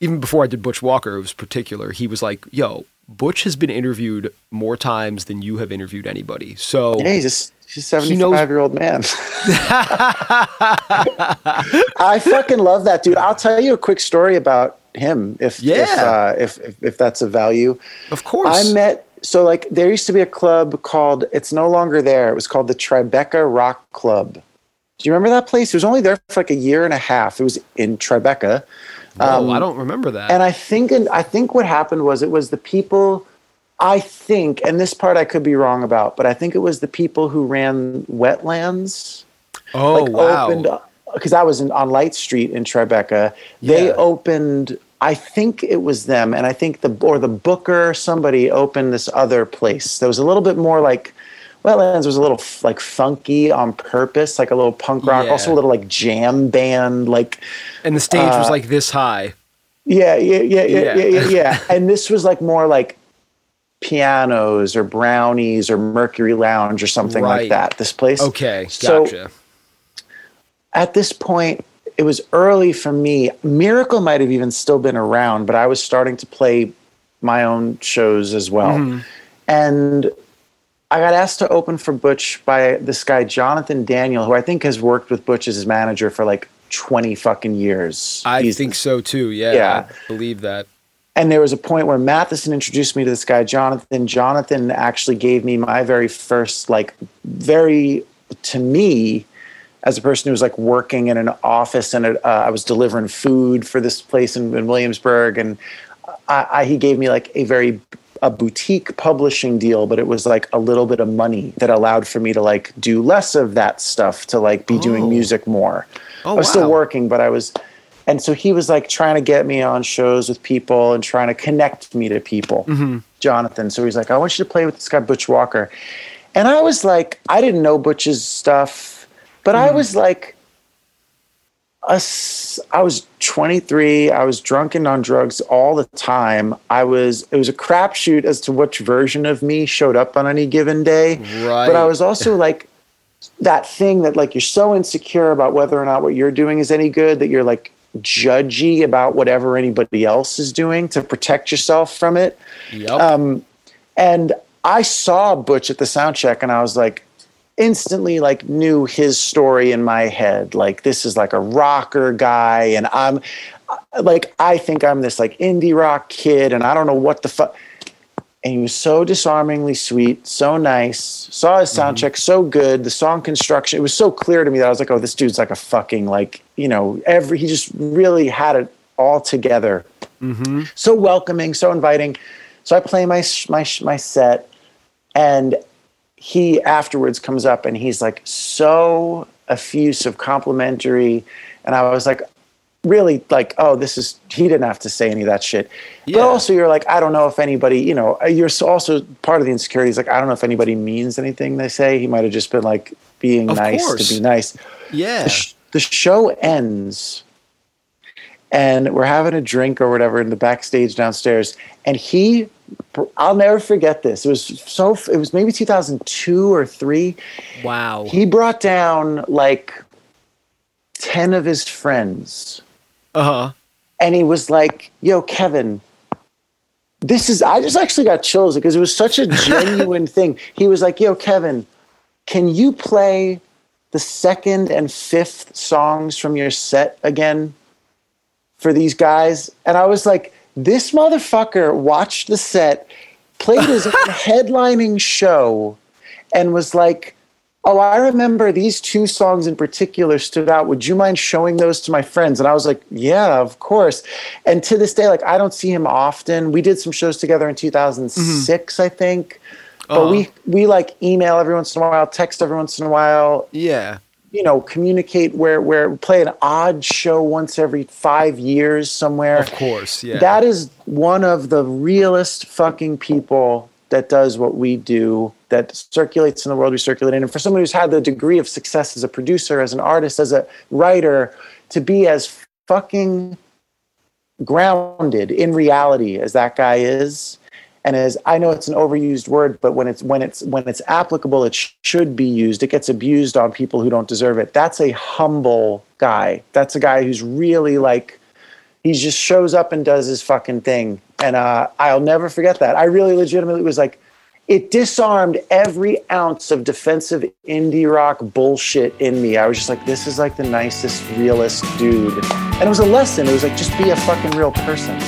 even before I did Butch Walker, it was particular. He was like, yo, Butch has been interviewed more times than you have interviewed anybody. So yeah, he's a seventy-five-year-old man. I fucking love that, dude. I'll tell you a quick story about him if yeah. if, uh, if, if if that's of value. Of course. I met, so like there used to be a club called, it's no longer there. It was called the Tribeca Rock Club. Do you remember that place? It was only there for like a year and a half. It was in Tribeca. Um, oh, I don't remember that. And I think and I think what happened was it was the people, I think, and this part I could be wrong about, but I think it was the people who ran Wetlands. Oh, like, wow. Because I was in, on Light Street in Tribeca. They yeah. opened, I think it was them, and I think the, or the booker, somebody opened this other place. There was a little bit more like, Wetlands was a little like funky on purpose, like a little punk rock, yeah. also a little like jam band, like. And the stage uh, was like this high. Yeah, yeah, yeah, yeah, yeah, yeah. yeah, yeah. And this was like more like Pianos or Brownies or Mercury Lounge or something right. like that. This place. Okay, gotcha. So, at this point, it was early for me. Miracle might have even still been around, but I was starting to play my own shows as well, mm. and I got asked to open for Butch by this guy, Jonathan Daniel, who I think has worked with Butch as his manager for like twenty fucking years. I He's, think so too. Yeah, yeah. I believe that. And there was a point where Matheson introduced me to this guy, Jonathan. Jonathan actually gave me my very first, like, very, to me, as a person who was like working in an office, and uh, I was delivering food for this place in, in Williamsburg, and I, I, he gave me like a very a boutique publishing deal, but it was like a little bit of money that allowed for me to like do less of that stuff to like be oh. doing music more. Oh, I was wow. still working, but I was. And so he was like trying to get me on shows with people and trying to connect me to people, mm-hmm. Jonathan. So he's like, I want you to play with this guy, Butch Walker. And I was like, I didn't know Butch's stuff, but mm-hmm. I was like, a, I was twenty-three. I was drunk and on drugs all the time. I was, it was a crapshoot as to which version of me showed up on any given day. Right. But I was also like, that thing that like, you're so insecure about whether or not what you're doing is any good that you're like, judgy about whatever anybody else is doing to protect yourself from it. Yep. Um, and I saw Butch at the sound check, and I was like, instantly like knew his story in my head. Like, this is like a rocker guy, and I'm like, I think I'm this like indie rock kid, and I don't know what the fuck. And he was so disarmingly sweet, so nice, saw his sound check, mm-hmm. so good, the song construction. It was so clear to me that I was like, oh, this dude's like a fucking like, you know, every, he just really had it all together. Mm-hmm. So welcoming, so inviting. So I play my, my, my set, and he afterwards comes up and he's like so effusive, complimentary. And I was like, really like, oh, this is, he didn't have to say any of that shit. Yeah. But also you're like, I don't know if anybody, you know, you're also part of the insecurity is like, I don't know if anybody means anything they say. He might've just been like being of nice course. to be nice. Yeah. The, sh- the show ends, and we're having a drink or whatever in the backstage downstairs. And he, I'll never forget this. It was so, it was maybe two thousand two or three. Wow. He brought down like ten of his friends. Uh-huh. And he was like, yo, Kevin, this is, I just actually got chills because it was such a genuine thing. He was like, yo, Kevin, can you play the second and fifth songs from your set again for these guys? And I was like, this motherfucker watched the set, played his headlining show, and was like, oh, I remember these two songs in particular stood out. Would you mind showing those to my friends? And I was like, yeah, of course. And to this day, like, I don't see him often. We did some shows together in two thousand six, mm-hmm. I think. But uh-huh. we, we like email every once in a while, text every once in a while. Yeah. You know, communicate where, where we play an odd show once every five years somewhere. Of course, yeah. That is one of the realest fucking people that does what we do, that circulates in the world we circulate in. And for somebody who's had the degree of success as a producer, as an artist, as a writer, to be as fucking grounded in reality as that guy is, and as, I know it's an overused word, but when it's when it's when it's applicable, it sh- should be used. It gets abused on people who don't deserve it. That's a humble guy. That's a guy who's really like, he just shows up and does his fucking thing. And uh, I'll never forget that. I really legitimately was like, it disarmed every ounce of defensive indie rock bullshit in me. I was just like, this is like the nicest, realest dude. And it was a lesson. It was like, just be a fucking real person.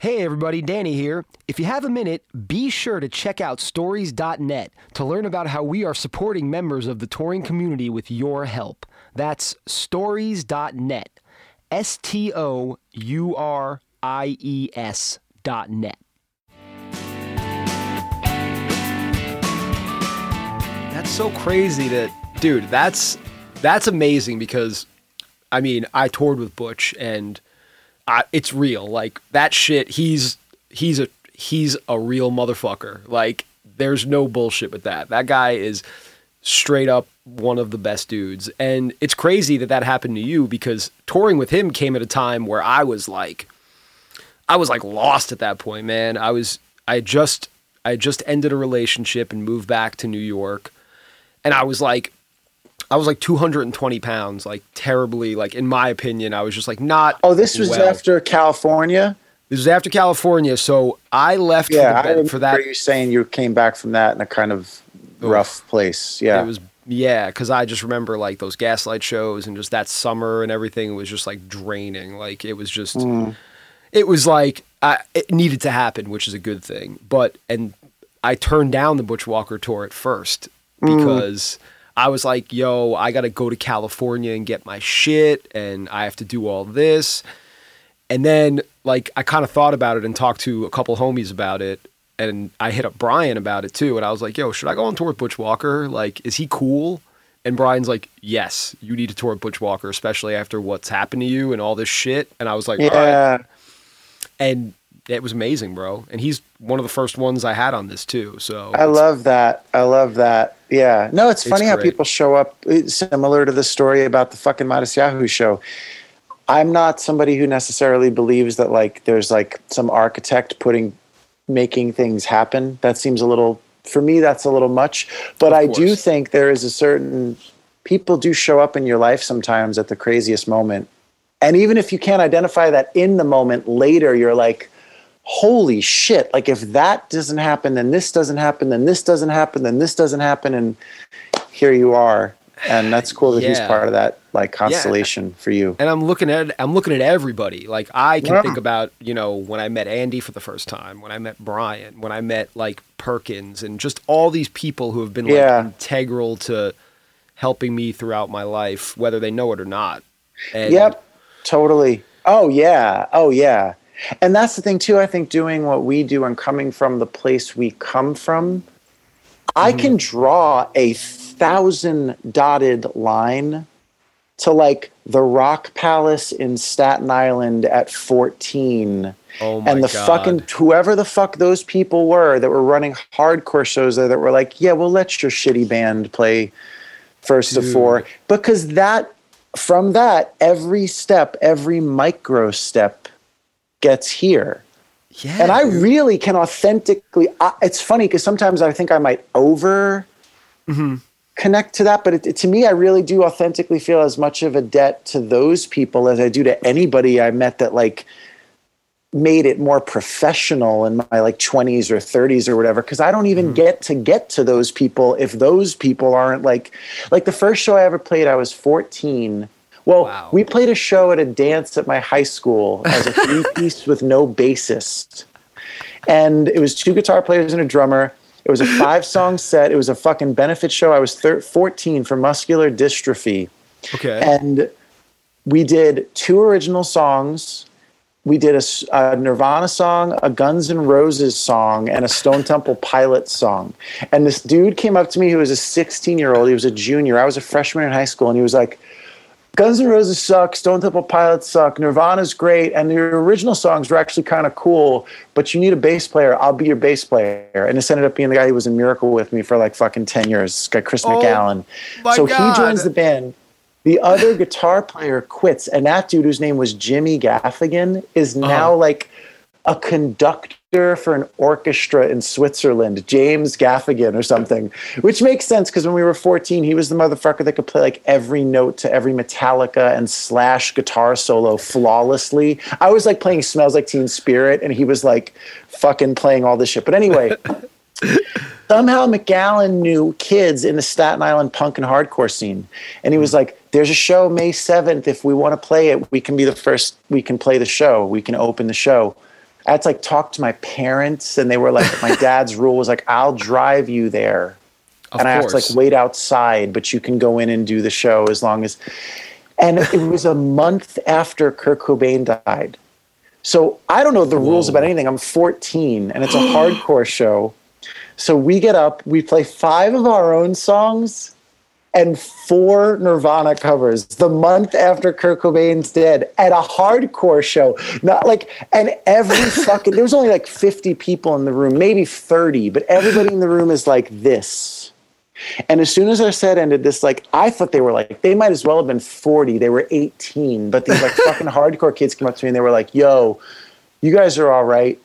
Hey everybody, Danny here. If you have a minute, be sure to check out stories dot net to learn about how we are supporting members of the touring community with your help. That's stories dot net. S T O U R I E S dot net. That's so crazy that, dude, that's, that's amazing because, I mean, I toured with Butch and I, it's real. Like that shit, he's, he's a, he's a real motherfucker. Like there's no bullshit with that. That guy is straight up one of the best dudes. And it's crazy that that happened to you because touring with him came at a time where I was like, I was like lost at that point, man. I was, I just, I just ended a relationship and moved back to New York. And I was like, I was like two hundred twenty pounds, like terribly, like in my opinion, I was just like not. Oh, this was well. after California? This was after California. So I left yeah, for, the, I for that. You're saying you came back from that in a kind of rough Oof. place. Yeah. It was, yeah, because I just remember like those Gaslight shows and just that summer and everything was just like draining. Like it was just, mm. it was like I, it needed to happen, which is a good thing. But and I turned down the Butch Walker tour at first because mm. I was like, yo, I got to go to California and get my shit, and I have to do all this. And then, like, I kind of thought about it and talked to a couple homies about it, and I hit up Brian about it too. And I was like, yo, should I go on tour with Butch Walker? Like, is he cool? And Brian's like, yes, you need to tour Butch Walker, especially after what's happened to you and all this shit. And I was like, yeah. All right. And it was amazing, bro. And he's one of the first ones I had on this too. So I love that. I love that. Yeah. No, it's funny it's how people show up. It's similar to the story about the fucking Matisyahu show. I'm not somebody who necessarily believes that like there's like some architect putting making things happen. That seems a little, for me, that's a little much. But I do think there is a certain, people do show up in your life sometimes at the craziest moment. And even if you can't identify that in the moment, later you're like, holy shit, like if that doesn't happen, then this doesn't happen, then this doesn't happen, then this doesn't happen, and here you are. And that's cool that yeah. he's part of that like constellation yeah. for you. And I'm looking at I'm looking at everybody. Like I can yeah. think about, you know, when I met Andy for the first time, when I met Brian, when I met like Perkins, and just all these people who have been like yeah. integral to helping me throughout my life, whether they know it or not. And yep. Totally. Oh yeah. Oh yeah. And that's the thing too, I think doing what we do and coming from the place we come from, mm-hmm. I can draw a thousand dotted line to like the Rock Palace in Staten Island at fourteen. Oh my and the God. Fucking, whoever the fuck those people were that were running hardcore shows there that were like, yeah, well, let your shitty band play first Dude. Of four. Because that, from that, every step, every micro step, gets here. Yeah. And I really can authentically, I, it's funny because sometimes I think I might over mm-hmm. connect to that, but it, it, to me, I really do authentically feel as much of a debt to those people as I do to anybody I met that like made it more professional in my like twenties or thirties or whatever. Cause I don't even mm-hmm. get to get to those people if those people aren't like, like the first show I ever played, I was fourteen. Well, wow. we played a show at a dance at my high school as a three-piece with no bassist. And it was two guitar players and a drummer. It was a five-song set. It was a fucking benefit show. I was thir- fourteen for muscular dystrophy. Okay. And we did two original songs. We did a, a Nirvana song, a Guns N' Roses song, and a Stone Temple Pilots song. And this dude came up to me who was a sixteen-year-old. He was a junior. I was a freshman in high school, and he was like, Guns N' Roses suck, Stone Temple Pilots suck, Nirvana's great, and your original songs were actually kind of cool, but you need a bass player, I'll be your bass player. And this ended up being the guy who was in Miracle with me for like fucking ten years, this guy Chris oh, McGowan. So God. He joins the band. The other guitar player quits, and that dude whose name was Jimmy Gaffigan is now uh-huh. like a conductor for an orchestra in Switzerland, James Gaffigan or something, which makes sense because when we were fourteen, he was the motherfucker that could play like every note to every Metallica and Slash guitar solo flawlessly. I was like playing Smells Like Teen Spirit and he was like fucking playing all this shit. But anyway, somehow McGowan knew kids in the Staten Island punk and hardcore scene. And he was like, there's a show May seventh. If we want to play it, we can be the first, we can play the show. We can open the show. I had to like talk to my parents and they were like, my dad's rule was like, I'll drive you there. Of and I course. Have to like wait outside, but you can go in and do the show as long as, and it was a month after Kurt Cobain died. So I don't know the Whoa. Rules about anything. I'm fourteen and it's a hardcore show. So we get up, we play five of our own songs and four Nirvana covers the month after Kurt Cobain's dead at a hardcore show. Not like, and every fucking, there was only like fifty people in the room, maybe thirty, but everybody in the room is like this. And as soon as our set ended, this like, I thought they were like, they might as well have been forty. They were eighteen, but these like fucking hardcore kids came up to me and they were like, yo, you guys are all right.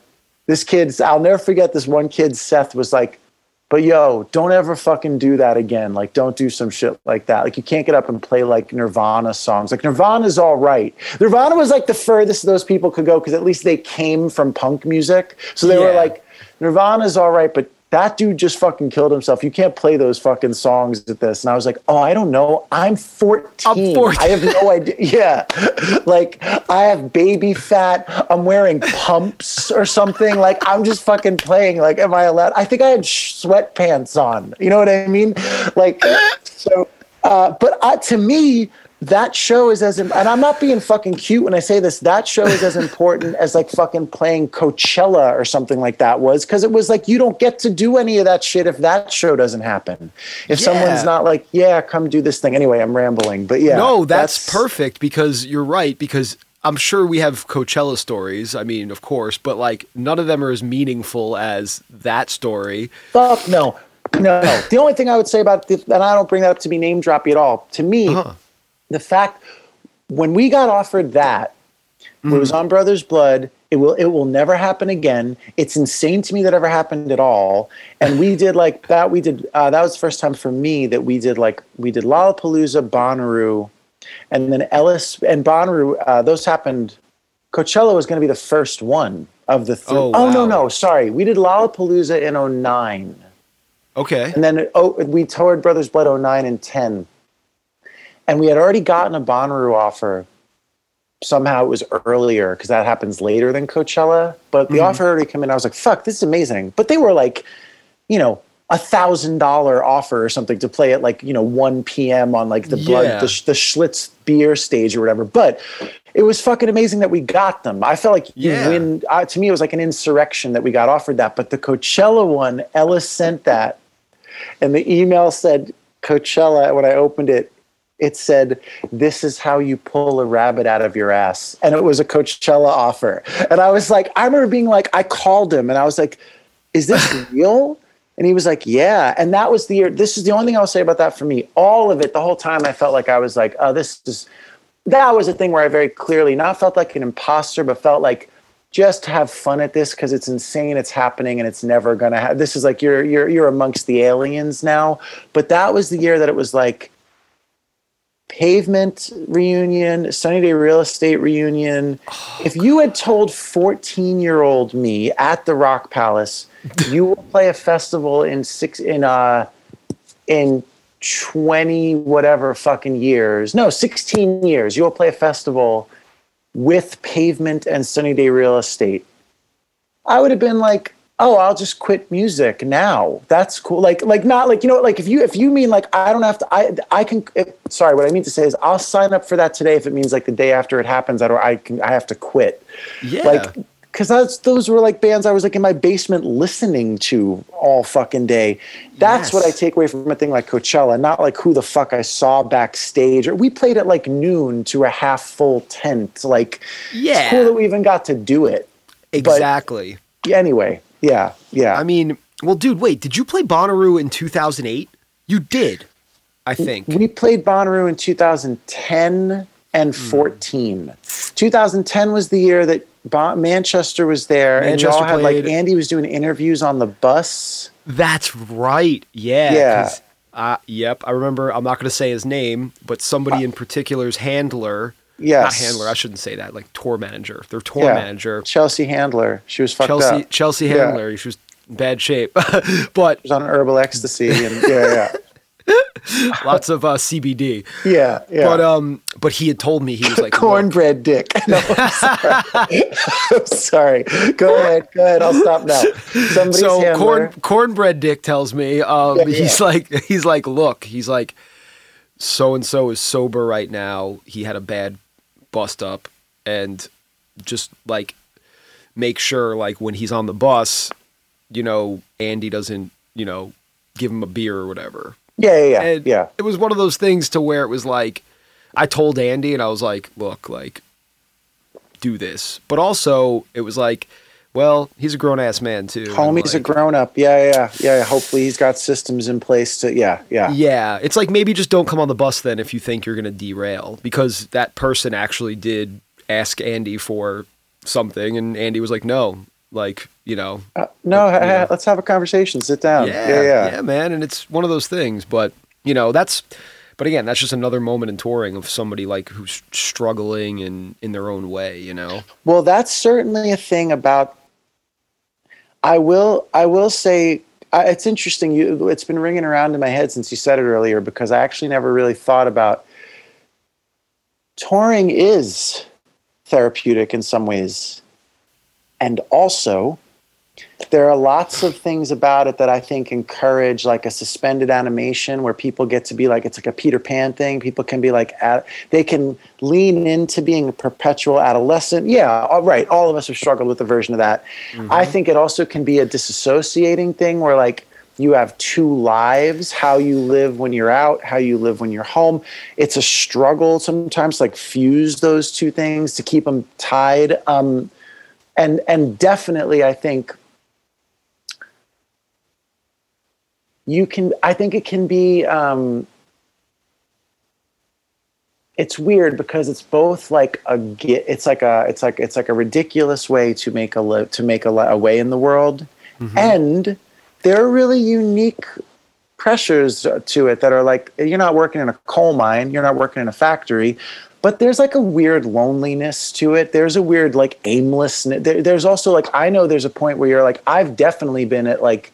This kid's, I'll never forget this one kid, Seth, was like, but yo, don't ever fucking do that again. Like, don't do some shit like that. Like, you can't get up and play like Nirvana songs. Like, Nirvana's all right. Nirvana was like the furthest those people could go because at least they came from punk music. So they yeah. were like, Nirvana's all right, but that dude just fucking killed himself. You can't play those fucking songs at this. And I was like, oh, I don't know. I'm fourteen. I'm fourteen. I have no idea. Yeah. Like, I have baby fat. I'm wearing pumps or something. Like, I'm just fucking playing. Like, am I allowed? I think I had sweatpants on. You know what I mean? Like, so, uh, but uh, to me, that show is as, and I'm not being fucking cute when I say this, that show is as important as like fucking playing Coachella or something like that was, because it was like, you don't get to do any of that shit if that show doesn't happen. If yeah. someone's not like, yeah, come do this thing. Anyway, I'm rambling, but yeah. No, that's, that's perfect, because you're right, because I'm sure we have Coachella stories. I mean, of course, but like none of them are as meaningful as that story. Fuck no, no. The only thing I would say about this, and I don't bring that up to be name droppy at all, to me, uh-huh. the fact when we got offered that, mm-hmm. it was on Brothers Blood. It will it will never happen again. It's insane to me that ever happened at all. And we did like that. We did uh, that was the first time for me that we did like we did Lollapalooza, Bonnaroo, and then Ellis and Bonnaroo. Uh, those happened. Coachella was going to be the first one of the three. Oh, wow. oh no no sorry, we did Lollapalooza in oh nine. Okay. And then oh we toured Brothers Blood oh nine and ten. And we had already gotten a Bonnaroo offer. Somehow it was earlier because that happens later than Coachella. But the mm-hmm. offer already came in. I was like, fuck, this is amazing. But they were like, you know, a one thousand dollars offer or something to play at like, you know, one p.m. on like the, yeah. blood, the, the Schlitz beer stage or whatever. But it was fucking amazing that we got them. I felt like yeah. you win. Uh, to me, it was like an insurrection that we got offered that. But the Coachella one, Ellis sent that. And the email said Coachella when I opened it. It said, this is how you pull a rabbit out of your ass. And it was a Coachella offer. And I was like, I remember being like, I called him and I was like, is this real? And he was like, yeah. And that was the year. This is the only thing I'll say about that for me. All of it, the whole time I felt like I was like, oh, this is, that was a thing where I very clearly not felt like an imposter, but felt like, just have fun at this because it's insane, it's happening, and it's never going to happen. This is like, you're, you're, you're amongst the aliens now. But that was the year that it was like, Pavement reunion, Sunny Day Real Estate reunion. Oh, if you had told fourteen-year-old me at the Rock Palace, you will play a festival in six in uh in twenty whatever fucking years, no, sixteen years, you will play a festival with Pavement and Sunny Day Real Estate, I would have been like, oh, I'll just quit music now. That's cool. Like, like not like, you know, like if you, if you mean like, I don't have to, I, I can, it, sorry, what I mean to say is I'll sign up for that today. If it means like the day after it happens, I don't, I can, I have to quit. Yeah. Like, cause that's, those were like bands I was like in my basement listening to all fucking day. That's yes. what I take away from a thing like Coachella, not like who the fuck I saw backstage, or we played at like noon to a half full tent. Like, yeah. It's cool that we even got to do it. Exactly. But, anyway. Yeah, yeah. I mean, well, dude, wait, did you play Bonnaroo in two thousand eight? You did, I think. We played Bonnaroo in two thousand ten and fourteen. Mm. two thousand ten was the year that bon- Manchester was there. Manchester and y'all had, like, Andy was doing interviews on the bus. That's right. Yeah. Yeah. Uh, yep, I remember, I'm not going to say his name, but somebody uh, in particular's handler... Yes. Not handler, I shouldn't say that, like tour manager. Their tour yeah. manager. Chelsea Handler. She was fucked Chelsea, up. Chelsea Handler. Yeah. She was in bad shape. But she was on herbal ecstasy and yeah, yeah. Lots of uh, C B D. Yeah, yeah. But um but he had told me he was like cornbread look. Dick. No, I'm sorry. I'm sorry. Go ahead, go ahead. I'll stop now. Somebody's so handler. corn cornbread dick tells me um yeah, he's yeah. like he's like, look, he's like so and so is sober right now. He had a bad bust up, and just like make sure like when he's on the bus, you know, Andy doesn't, you know, give him a beer or whatever. Yeah, yeah, yeah. yeah. It was one of those things to where it was like, I told Andy and I was like, look, like do this. But also it was like, well, he's a grown ass man too. Homie's like, a grown up. Yeah, yeah, yeah. Hopefully he's got systems in place to, yeah, yeah. Yeah. It's like, maybe just don't come on the bus then if you think you're going to derail, because that person actually did ask Andy for something and Andy was like, no, like, you know. Uh, no, like, you know. Let's have a conversation. Sit down. Yeah, yeah, yeah. Yeah, man. And it's one of those things, but you know, that's, but again, that's just another moment in touring of somebody like who's struggling in, in their own way, you know? Well, that's certainly a thing about, I will I will say I, it's interesting. You, it's been ringing around in my head since you said it earlier, because I actually never really thought about touring is therapeutic in some ways. And also, there are lots of things about it that I think encourage like a suspended animation where people get to be like, it's like a Peter Pan thing. People can be like, ad- they can lean into being a perpetual adolescent. Yeah, all right. All of us have struggled with a version of that. Mm-hmm. I think it also can be a disassociating thing where like you have two lives, how you live when you're out, how you live when you're home. It's a struggle sometimes like fuse those two things to keep them tied. Um, and and definitely I think You can, I think it can be, um, it's weird because it's both like a, it's like a, it's like, it's like a ridiculous way to make a, li- to make a, li- a way in the world. Mm-hmm. And there are really unique pressures to it that are like, you're not working in a coal mine, you're not working in a factory, but there's like a weird loneliness to it. There's a weird like aimlessness. There, there's also like, I know there's a point where you're like, I've definitely been at like,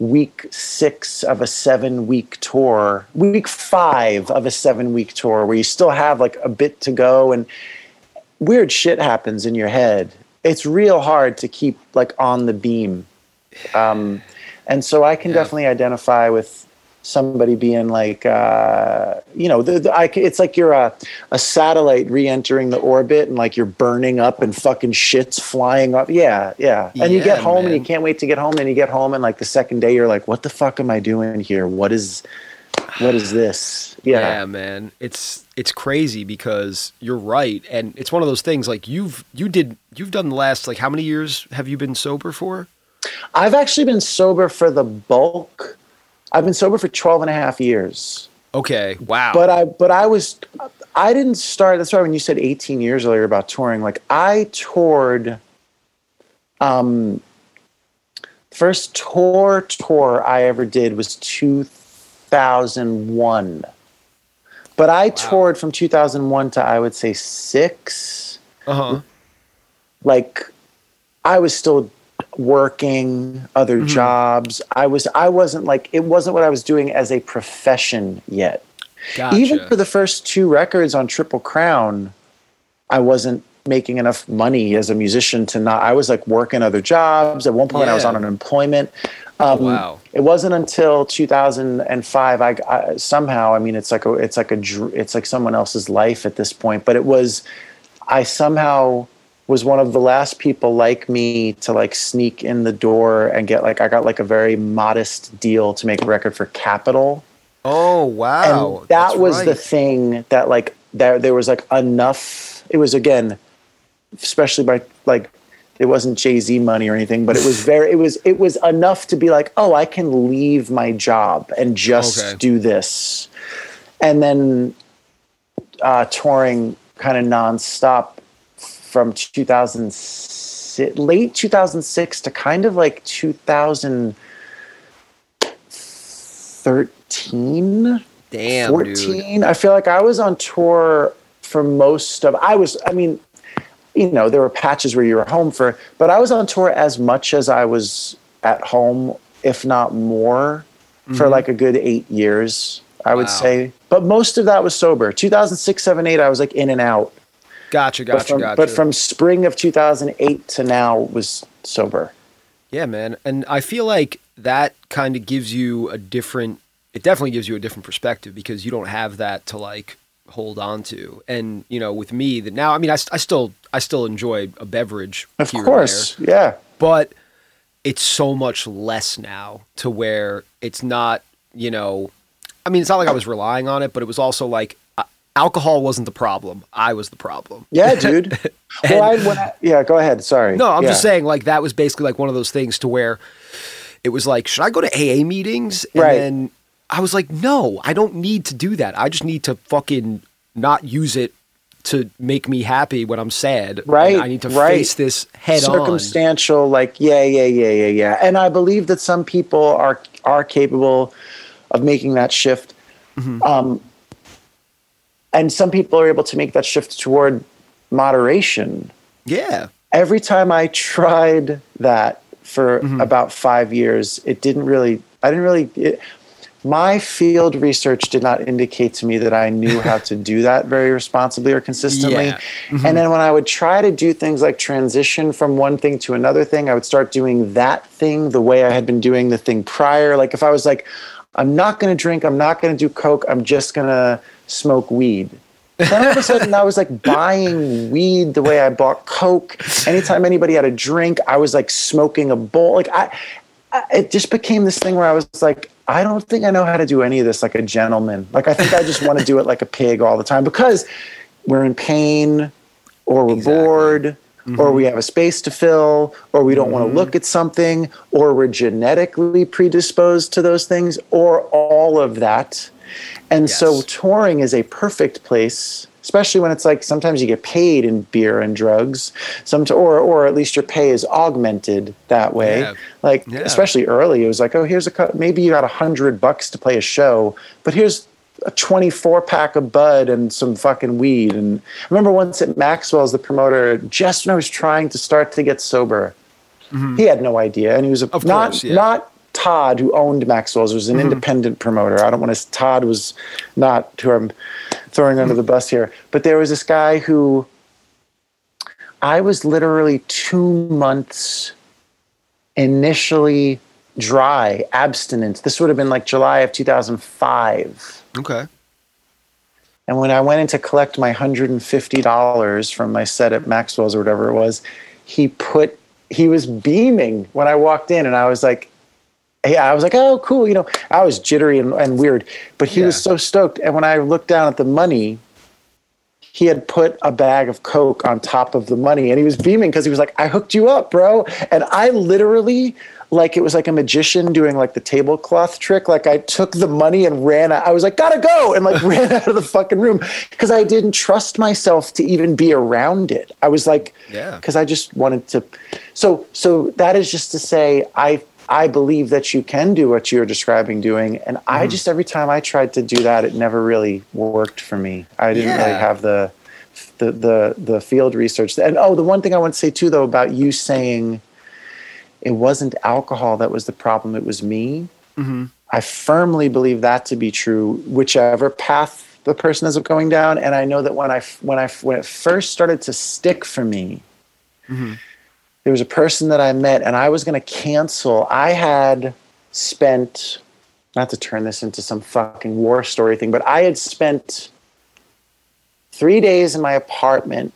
week six of a seven week tour, week five of a seven week tour where you still have like a bit to go and weird shit happens in your head. It's real hard to keep like on the beam. Um, and so I can yeah. definitely identify with somebody being like, uh, you know, the, the, I, it's like you're a, a satellite re-entering the orbit and like you're burning up and fucking shit's flying up. Yeah, yeah. And yeah, you get home man. and you can't wait to get home and you get home and like the second day you're like, what the fuck am I doing here? What is, what is this? Yeah, yeah man. It's, it's crazy because you're right. And it's one of those things like you've, you did, you've done the last, like how many years have you been sober for? I've actually been sober for the bulk I've been sober for twelve and a half years. Okay, wow. But I but I was, I didn't start, that's why when you said eighteen years earlier about touring, like I toured, um, first tour tour I ever did was two thousand one. But I wow. toured from two thousand one to I would say six. Uh-huh. Like I was still working other mm-hmm. jobs. I was, I wasn't like, it wasn't what I was doing as a profession yet. Gotcha. Even for the first two records on Triple Crown, I wasn't making enough money as a musician to not, I was like working other jobs. At one point yeah. I was on unemployment. Um, oh, wow. It wasn't until two thousand five. I, I somehow, I mean, it's like a, it's like a, it's like someone else's life at this point, but it was, I somehow was one of the last people like me to like sneak in the door and get like, I got like a very modest deal to make a record for Capitol. Oh, wow. And that That's was right. the thing that like, there, there was like enough, it was again, especially by like, it wasn't Jay-Z money or anything, but it was very, it was, it was enough to be like, oh, I can leave my job and just okay. do this. And then uh, touring kind of nonstop from two thousand six, late two thousand six to kind of like two thousand thirteen, damn, fourteen. Dude. I feel like I was on tour for most of, I was, I mean, you know, there were patches where you were home for, but I was on tour as much as I was at home, if not more, mm-hmm. for like a good eight years, I would wow. say. But most of that was sober. two thousand six, seven, eight, I was like in and out. Gotcha, gotcha, but from, gotcha. But from spring of two thousand eight to now was sober. Yeah, man. And I feel like that kind of gives you a different, it definitely gives you a different perspective because you don't have that to like hold on to. And, you know, with me that now, I mean, I, I still, I still enjoy a beverage. Of course. Here and there, yeah. But it's so much less now to where it's not, you know, I mean, it's not like I was relying on it, but it was also like, alcohol wasn't the problem. I was the problem. Yeah, dude. and, well, I, when I, yeah, go ahead. Sorry. No, I'm yeah. just saying like that was basically like one of those things to where it was like, should I go to A A meetings? And right. then I was like, no, I don't need to do that. I just need to fucking not use it to make me happy when I'm sad. Right. I need to right. face this head on. Circumstantial, like, yeah, yeah, yeah, yeah, yeah. And I believe that some people are, are capable of making that shift. Mm-hmm. Um, And some people are able to make that shift toward moderation. Yeah. Every time I tried that, for mm-hmm. about five years. It didn't really, I didn't really, it, my field research did not indicate to me that I knew how to do that very responsibly or consistently. Yeah. Mm-hmm. And then when I would try to do things like transition from one thing to another thing, I would start doing that thing the way I had been doing the thing prior. Like if I was like, I'm not going to drink, I'm not going to do coke, I'm just going to smoke weed. Then all of a sudden I was like buying weed the way I bought coke. Anytime anybody had a drink, I was like smoking a bowl. Like I, I it just became this thing where I was like, I don't think I know how to do any of this like a gentleman. Like I think I just want to do it like a pig all the time because we're in pain or we're exactly. bored. Mm-hmm. Or we have a space to fill, or we don't mm-hmm. want to look at something, or we're genetically predisposed to those things, or all of that. And yes. so touring is a perfect place, especially when it's like sometimes you get paid in beer and drugs, some t- or or at least your pay is augmented that way. Yeah. Like yeah. especially early, it was like, oh, here's a co- maybe you got a hundred bucks to play a show, but here's a twenty-four pack of bud and some fucking weed. And I remember once at Maxwell's, the promoter, just when I was trying to start to get sober, mm-hmm. he had no idea. And he was a, of not, course, yeah. not Todd who owned Maxwell's, was an mm-hmm. independent promoter. I don't want to, Todd was not who I'm throwing under the bus here, but there was this guy who I was literally two months initially dry, abstinent. This would have been like July of two thousand five. Okay. And when I went in to collect my one hundred fifty dollars from my set at Maxwell's or whatever it was, he put, he was beaming when I walked in, and I was like, hey, I was like, oh, cool. You know, I was jittery and, and weird, but he yeah. was so stoked. And when I looked down at the money, he had put a bag of coke on top of the money, and he was beaming because he was like, I hooked you up, bro. And I literally, like it was like a magician doing like the tablecloth trick. Like I took the money and ran out. I was like, gotta go. And like ran out of the fucking room because I didn't trust myself to even be around it. I was like, yeah, because I just wanted to. So, so that is just to say, I, I believe that you can do what you're describing doing. And mm. I just, every time I tried to do that, it never really worked for me. I didn't yeah. really have the, the, the, the field research. And oh, the one thing I want to say too, though, about you saying, it wasn't alcohol that was the problem. It was me. Mm-hmm. I firmly believe that to be true, whichever path the person is going down. And I know that when I when I when it first started to stick for me, mm-hmm. there was a person that I met, and I was going to cancel. I had spent, not to turn this into some fucking war story thing, but I had spent three days in my apartment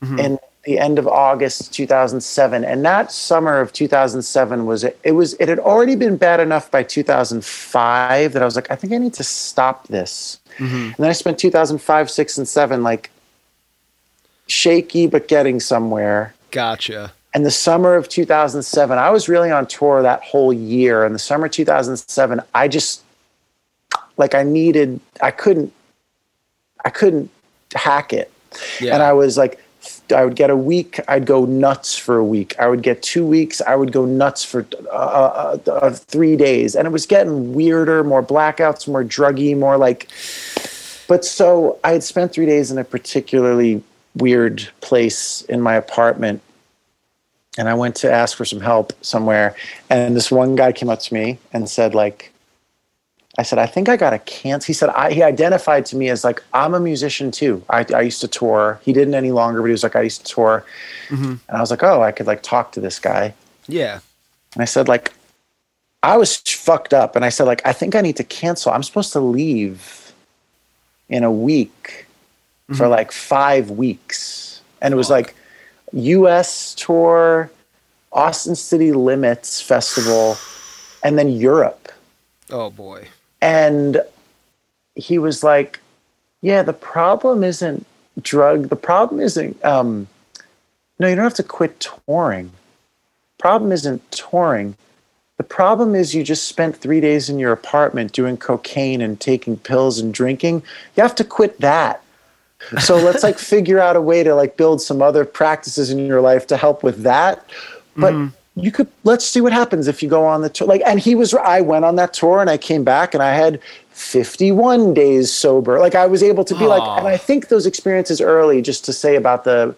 mm-hmm. in the end of August two thousand seven, and that summer of two thousand seven was it was it had already been bad enough by two thousand five that I was like, I think I need to stop this. Mm-hmm. And then I spent two thousand five, six, and seven like shaky but getting somewhere. Gotcha. And the summer of two thousand seven, I was really on tour that whole year. And the summer of two thousand seven, I just like I needed I couldn't I couldn't hack it, yeah. and I was like. I would get a week. I'd go nuts for a week. I would get two weeks. I would go nuts for uh, uh, uh, three days. And it was getting weirder, more blackouts, more druggy, more like. But so I had spent three days in a particularly weird place in my apartment. And I went to ask for some help somewhere. And this one guy came up to me and said, like, I said, I think I got a cancer. He said, I, he identified to me as like, I'm a musician too. I, I used to tour. He didn't any longer, but he was like, I used to tour. Mm-hmm. And I was like, oh, I could like talk to this guy. Yeah. And I said, like, I was fucked up. And I said, like, I think I need to cancel. I'm supposed to leave in a week mm-hmm. for like five weeks. And it was oh. like U S tour, Austin City Limits Festival, and then Europe. Oh boy. And he was like, yeah, the problem isn't drug. The problem isn't, um, no, you don't have to quit touring. Problem isn't touring. The problem is you just spent three days in your apartment doing cocaine and taking pills and drinking. You have to quit that. So let's like figure out a way to like build some other practices in your life to help with that. But mm-hmm. you could, let's see what happens if you go on the tour. Like, and he was, I went on that tour and I came back and I had fifty-one days sober. Like I was able to be Aww. like, and I think those experiences early, just to say about the,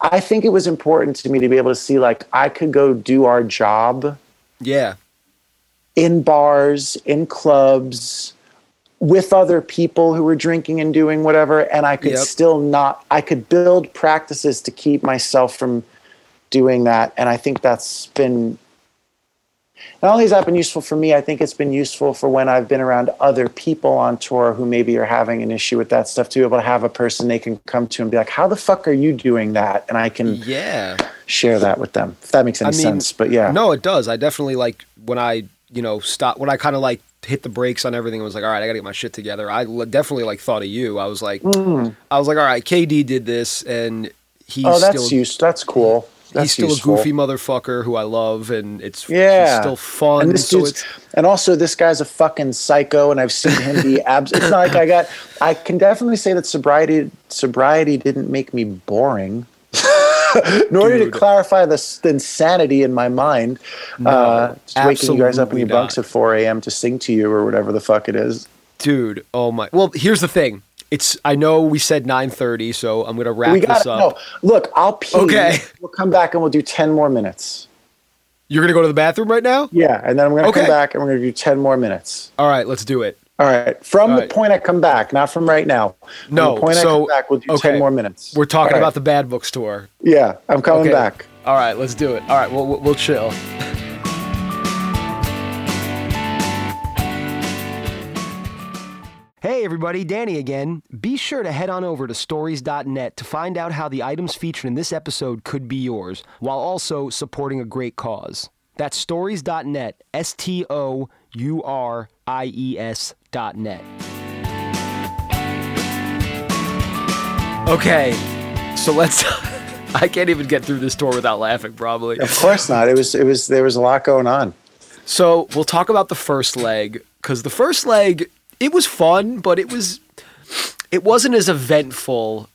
I think it was important to me to be able to see, like, I could go do our job. Yeah. In bars, in clubs, with other people who were drinking and doing whatever. And I could yep. still not, I could build practices to keep myself from doing that. And I think that's been, not only has that been useful for me, I think it's been useful for when I've been around other people on tour who maybe are having an issue with that stuff, to be able to have a person they can come to and be like, how the fuck are you doing that? And I can yeah. share that with them, if that makes any I mean, sense. But yeah. No, it does. I definitely, like, when I, you know, stop, when I kind of like hit the brakes on everything, I was like, all right, I gotta get my shit together. I definitely like thought of you. I was like, mm. I was like, all right, K D did this and he's oh, that's still. Used. That's cool. That's he's still useful. A goofy motherfucker who I love, and it's yeah. still fun. And, this so it's, and also, this guy's a fucking psycho, and I've seen him be abs. It's not like I got. I can definitely say that sobriety sobriety didn't make me boring, nor did it clarify the, the insanity in my mind. No, uh, just waking you guys up in your bunks not. at four a.m. to sing to you or whatever the fuck it is, dude. Oh my. Well, here's the thing. It's. I know we said nine thirty, so I'm going to wrap we gotta, this up. No, look, I'll pee. Okay. We'll come back and we'll do ten more minutes. You're going to go to the bathroom right now? Yeah, and then I'm going to okay. come back and we're going to do ten more minutes. All right, let's do it. All right, from All right. the point I come back, not from right now. From no, the point so, I come back, we'll do okay. ten more minutes. We're talking right. about the Bad Books tour. Yeah, I'm coming okay. back. All right, let's do it. All right, we'll, we'll chill. Hey everybody, Danny again. Be sure to head on over to stories dot net to find out how the items featured in this episode could be yours, while also supporting a great cause. That's stories dot net, S T O U R I E S dot net. Okay, so let's... I can't even get through this tour without laughing, probably. Of course not. It was. It was. There was a lot going on. So we'll talk about the first leg, because the first leg... It was fun, but it was it wasn't as eventful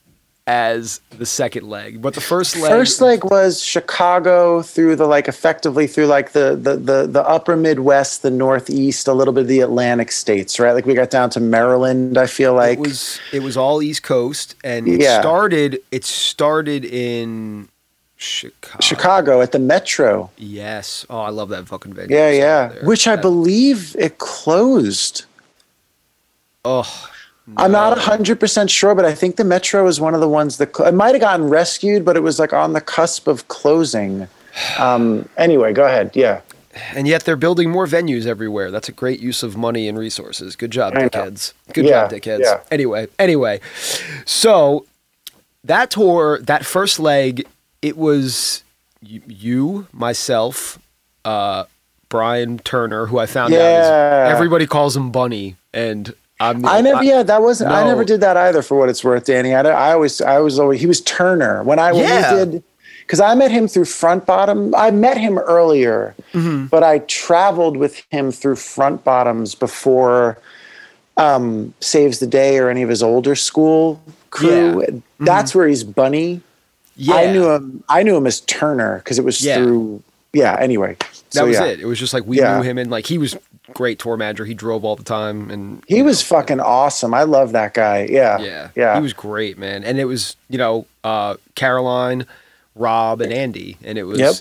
as the second leg. But the first leg First leg was Chicago through the like effectively through like the the the, the upper Midwest, the Northeast, a little bit of the Atlantic states, right? Like we got down to Maryland, I feel like. It was it was all East Coast, and it yeah. started it started in Chicago. Chicago at the Metro. Yes. Oh, I love that fucking venue. Yeah, yeah. Which I that, believe it closed. Oh, no. I'm not one hundred percent sure, but I think the Metro is one of the ones that cl- – it might have gotten rescued, but it was like on the cusp of closing. Um, anyway, go ahead. Yeah. And yet they're building more venues everywhere. That's a great use of money and resources. Good job, dickheads. Good yeah, job, dickheads. Yeah. Anyway, anyway. So that tour, that first leg, it was you, myself, uh, Brian Turner, who I found yeah. out is – everybody calls him Bunny, and – I'm, I never, I, yeah, that wasn't. No. I never did that either. For what it's worth, Danny, I, I always, I was always. He was Turner when I yeah. when we did, because I met him through Front Bottoms. I met him earlier, mm-hmm. but I traveled with him through Front Bottoms before um, Saves the Day or any of his older school crew. Yeah. Mm-hmm. That's where he's Bunny. Yeah, I knew him. I knew him as Turner because it was yeah. through. Yeah. Anyway, so, that was yeah. it. It was just like we yeah. knew him, and like he was. Great tour manager. He drove all the time, and he was know, fucking awesome. I love that guy. Yeah, yeah, yeah. He was great, man. And it was, you know, uh, Caroline, Rob, and Andy, and it was, yep.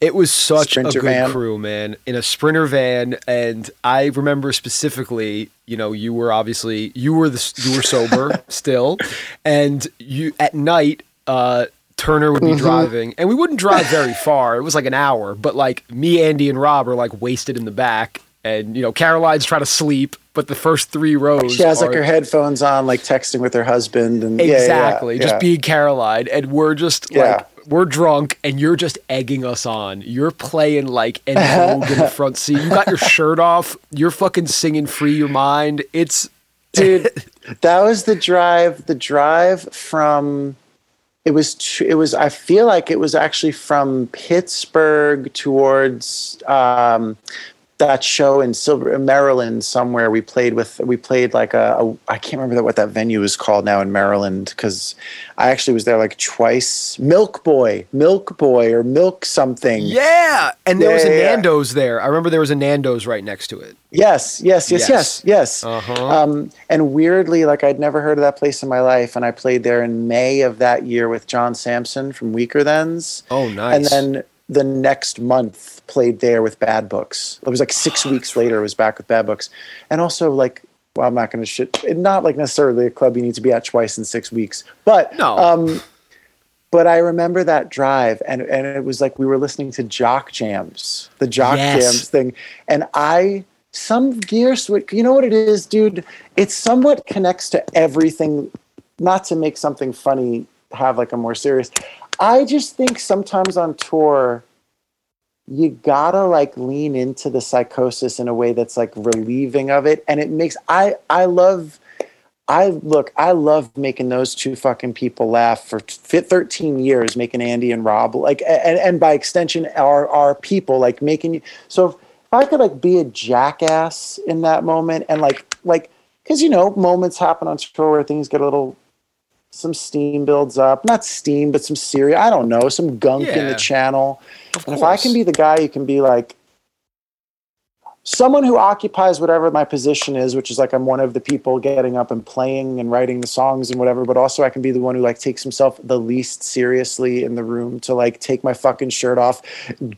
it was such Sprinter a good van. crew, man. In a Sprinter van, and I remember specifically, you know, you were obviously you were the you were sober still, and you at night. uh Turner would be mm-hmm. driving, and we wouldn't drive very far. It was like an hour, but like me, Andy, and Rob are like wasted in the back, and you know Caroline's trying to sleep, but the first three rows she has are, like her headphones on, like texting with her husband, and exactly yeah, yeah, yeah. just being Caroline, and we're just yeah. like. We're drunk, and you're just egging us on. You're playing like an old in the front seat. You got your shirt off. You're fucking singing "Free Your Mind." It's dude. That was the drive. The drive from. It was, it was, I feel like it was actually from Pittsburgh towards um, that show in Silver, Maryland somewhere, we played with, we played like a, a I can't remember that, what that venue is called now in Maryland, because I actually was there like twice. Milk Boy, Milk Boy or Milk something. Yeah. And there yeah, was a yeah, Nando's yeah. there. I remember there was a Nando's right next to it. Yes, yes, yes, yes, yes. yes. Uh-huh. Um, and weirdly, like I'd never heard of that place in my life. And I played there in May of that year with John Sampson from Weaker Thens. Oh, nice. And then the next month played there with Bad Books. It was like six oh, weeks later, it was back with Bad Books. And also like, well, I'm not going to shit, not like necessarily a club you need to be at twice in six weeks, but, no. um, but I remember that drive and, and it was like, we were listening to Jock Jams, the Jock yes. Jams thing. And I, some gear switch, you know what it is, dude? It somewhat connects to everything, not to make something funny, have like a more serious, I just think sometimes on tour, you gotta like lean into the psychosis in a way that's like relieving of it. And it makes, I, I love, I look, I love making those two fucking people laugh for thirteen years, making Andy and Rob, like, and, and by extension, our, our people, like making you. So if, if I could like be a jackass in that moment and like, like, cause you know, moments happen on tour where things get a little, some steam builds up, not steam, but some cereal. I don't know, some gunk yeah, in the channel. And course. If I can be the guy, you can be like someone who occupies whatever my position is, which is like I'm one of the people getting up and playing and writing the songs and whatever, but also I can be the one who like takes himself the least seriously in the room to like take my fucking shirt off,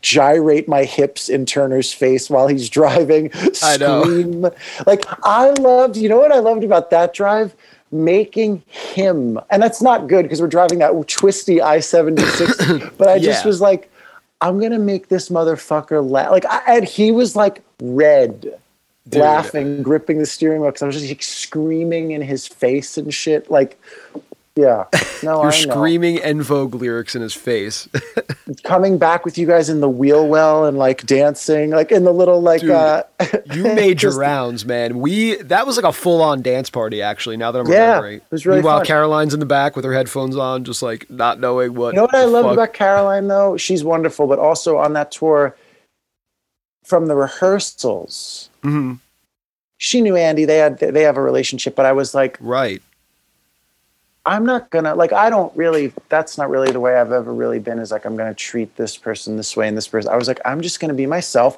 gyrate my hips in Turner's face while he's driving, I scream. Know. Like I loved, you know what I loved about that drive? Making him, and that's not good because we're driving that twisty I seventy-six, but I just yeah. was like, I'm gonna make this motherfucker laugh. Like, I, and he was like red, dude, laughing, gripping the steering wheel because I was just like screaming in his face and shit. Like, yeah, no, you're I know. Screaming En Vogue lyrics in his face. Coming back with you guys in the wheel well and like dancing, like in the little like. Dude, uh, you made your rounds, man. We that was like a full on dance party actually. Now that I'm yeah, remembering, it was really meanwhile fun. Caroline's in the back with her headphones on, just like not knowing what. You know what I love fuck? About Caroline though? She's wonderful, but also on that tour, from the rehearsals, mm-hmm. she knew Andy. They had they have a relationship, but I was like right. I'm not gonna like I don't really that's not really the way I've ever really been is like I'm gonna treat this person this way and this person I was like I'm just gonna be myself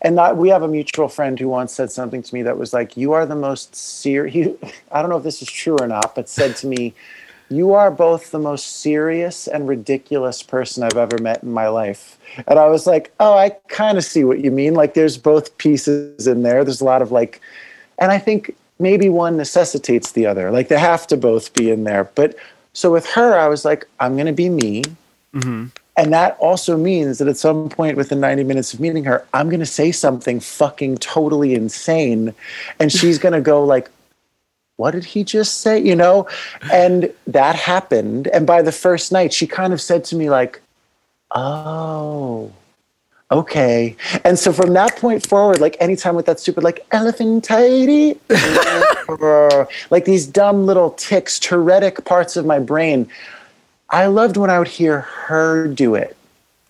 and not we have a mutual friend who once said something to me that was like you are the most serious I don't know if this is true or not but said to me you are both the most serious and ridiculous person I've ever met in my life and I was like oh I kind of see what you mean like there's both pieces in there there's a lot of like and I think maybe one necessitates the other. Like they have to both be in there. But so with her, I was like, I'm going to be me. Mm-hmm. And that also means that at some point within ninety minutes of meeting her, I'm going to say something fucking totally insane. And she's going to go like, what did he just say? You know? And that happened. And by the first night, she kind of said to me like, oh, okay. And so from that point forward, like anytime with that stupid, like elephant tidy, like these dumb little tics, Tourettic parts of my brain. I loved when I would hear her do it.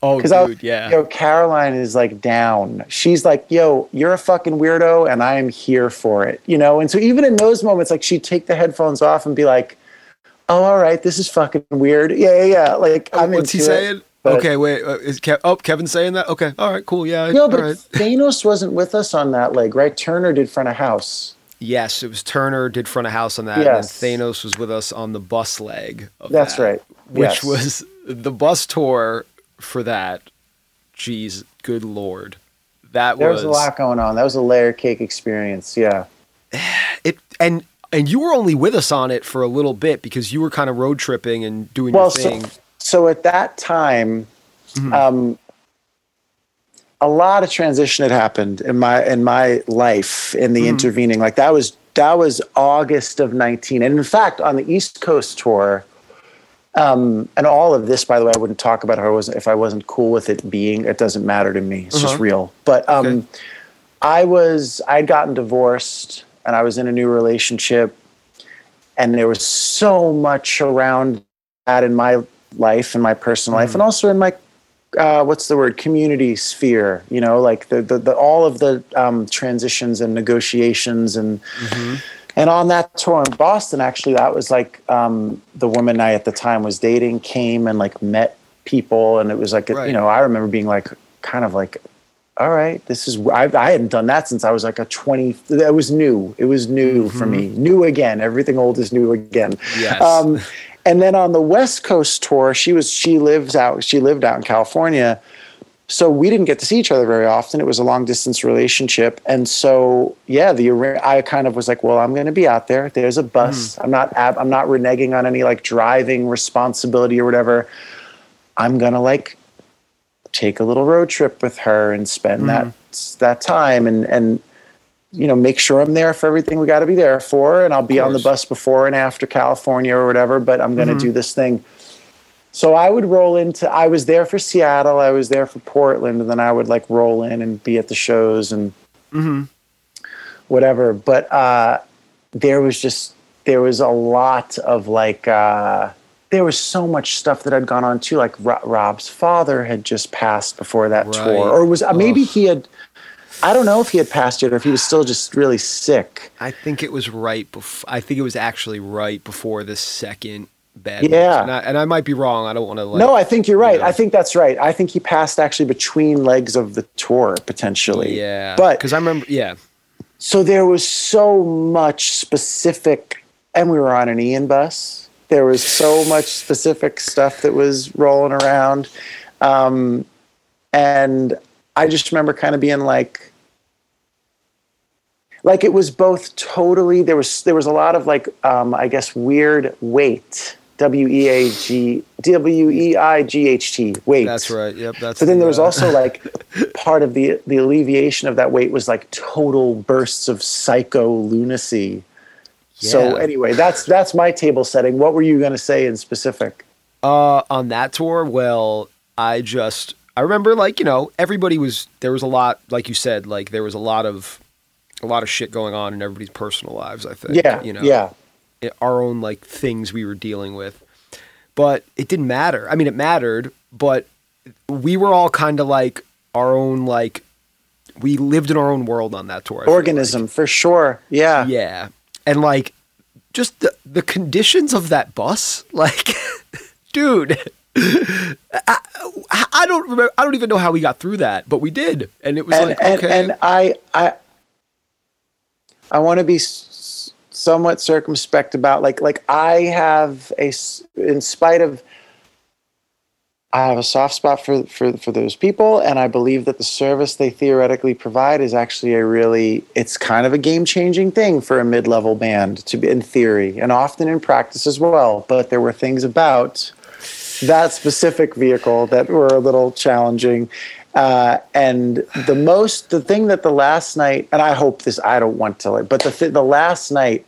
Oh, dude, I was, yeah. Yo, Caroline is like down. She's like, yo, you're a fucking weirdo and I'm here for it, you know? And so even in those moments, like she'd take the headphones off and be like, oh, all right, this is fucking weird. Yeah, yeah, yeah. Like I'm what's into he saying? It. But, okay, wait. Uh, is Kev- oh, Kevin's saying that? Okay, all right, cool. Yeah. No, but right. Thanos wasn't with us on that leg, right? Turner did front of house. Yes, it was Turner did front of house on that. Yes. And then Thanos was with us on the bus leg. Of That's that, right. Yes. Which was the bus tour for that. Jeez, good Lord. That there was. There was a lot going on. That was a layer cake experience. Yeah. It and and you were only with us on it for a little bit because you were kind of road tripping and doing well, your thing. So- So at that time, mm-hmm. um, a lot of transition had happened in my in my life in the mm-hmm. intervening. Like that was that was August of nineteen, and in fact, on the East Coast tour, um, and all of this, by the way, I wouldn't talk about how I wasn't if I wasn't cool with it being. It doesn't matter to me. It's uh-huh. just real. But um, okay. I was I'd gotten divorced, and I was in a new relationship, and there was so much around that in my life and my personal life, mm-hmm. and also in my uh, what's the word, community sphere, you know, like the, the, the all of the um, transitions and negotiations and, mm-hmm. and on that tour in Boston, actually, that was like um, the woman I at the time was dating came and like met people. And it was like, right. you know, I remember being like, kind of like, all right, this is, I, I hadn't done that since I was like a twenty, it was new. It was new mm-hmm. for me. New again. Everything old is new again. Yes. Um, and then on the West Coast tour, she was, she lives out, she lived out in California. So we didn't get to see each other very often. It was a long distance relationship. And so, yeah, the, I kind of was like, well, I'm going to be out there. There's a bus. Mm. I'm not, I'm not reneging on any like driving responsibility or whatever. I'm going to like, take a little road trip with her and spend mm-hmm. that that time and, and you know, make sure I'm there for everything we got to be there for. And I'll be on the bus before and after California or whatever, but I'm going to mm-hmm. do this thing. So I would roll into, I was there for Seattle, I was there for Portland, and then I would like roll in and be at the shows and mm-hmm. whatever. But uh, there was just, there was a lot of like, uh, there was so much stuff that had gone on too. Like Rob, Rob's father had just passed before that right. tour, or was uh, maybe Ugh. he had, I don't know if he had passed yet or if he was still just really sick. I think it was right before, I think it was actually right before the second Bad Books. Yeah. And I, and I might be wrong. I don't want to like. No, I think you're right. You know. I think that's right. I think he passed actually between legs of the tour potentially. Yeah. But because I remember, yeah. So there was so much specific, and we were on an Ian bus. There was so much specific stuff that was rolling around. Um, and I just remember kind of being like, like it was both totally, there was, there was a lot of like, um, I guess, weird weight, W E A G, W E I G H T, weight. That's right. Yep. That's. But then there was also like part of the, the alleviation of that weight was like total bursts of psycho lunacy. Yeah. So anyway, that's that's my table setting. What were you going to say in specific? Uh, on that tour, well, I just, I remember like, you know, everybody was, there was a lot, like you said, like there was a lot of, a lot of shit going on in everybody's personal lives, I think. Yeah, you know, yeah. It, our own like things we were dealing with. But it didn't matter. I mean, it mattered, but we were all kind of like our own like, we lived in our own world on that tour. I Organism, like. For sure. Yeah. Yeah. And like, just the, the conditions of that bus, like, dude, I, I don't remember. I don't even know how we got through that, but we did, and it was and, like and, okay. And I, I, I want to be s- somewhat circumspect about like, like I have a, in spite of, I have a soft spot for for for those people, and I believe that the service they theoretically provide is actually a really, it's kind of a game-changing thing for a mid-level band to be in theory, and often in practice as well. But there were things about that specific vehicle that were a little challenging. Uh, and the most, the thing that the last night, and I hope this, I don't want to, but the th- the last night,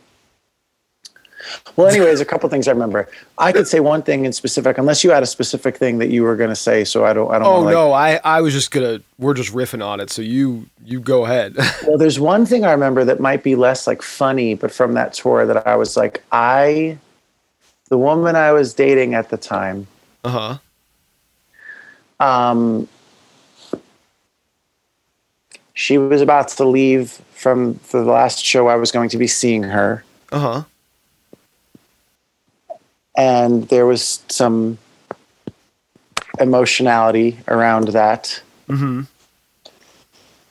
well, anyways, a couple things I remember. I could say one thing in specific, unless you had a specific thing that you were going to say. So I don't. I don't. Oh like, no, I, I was just gonna. We're just riffing on it. So you you go ahead. Well, there's one thing I remember that might be less like funny, but from that tour that I was like, I, the woman I was dating at the time. Uh huh. Um, she was about to leave from the last show I was going to be seeing her. Uh huh. And there was some emotionality around that. Mm-hmm.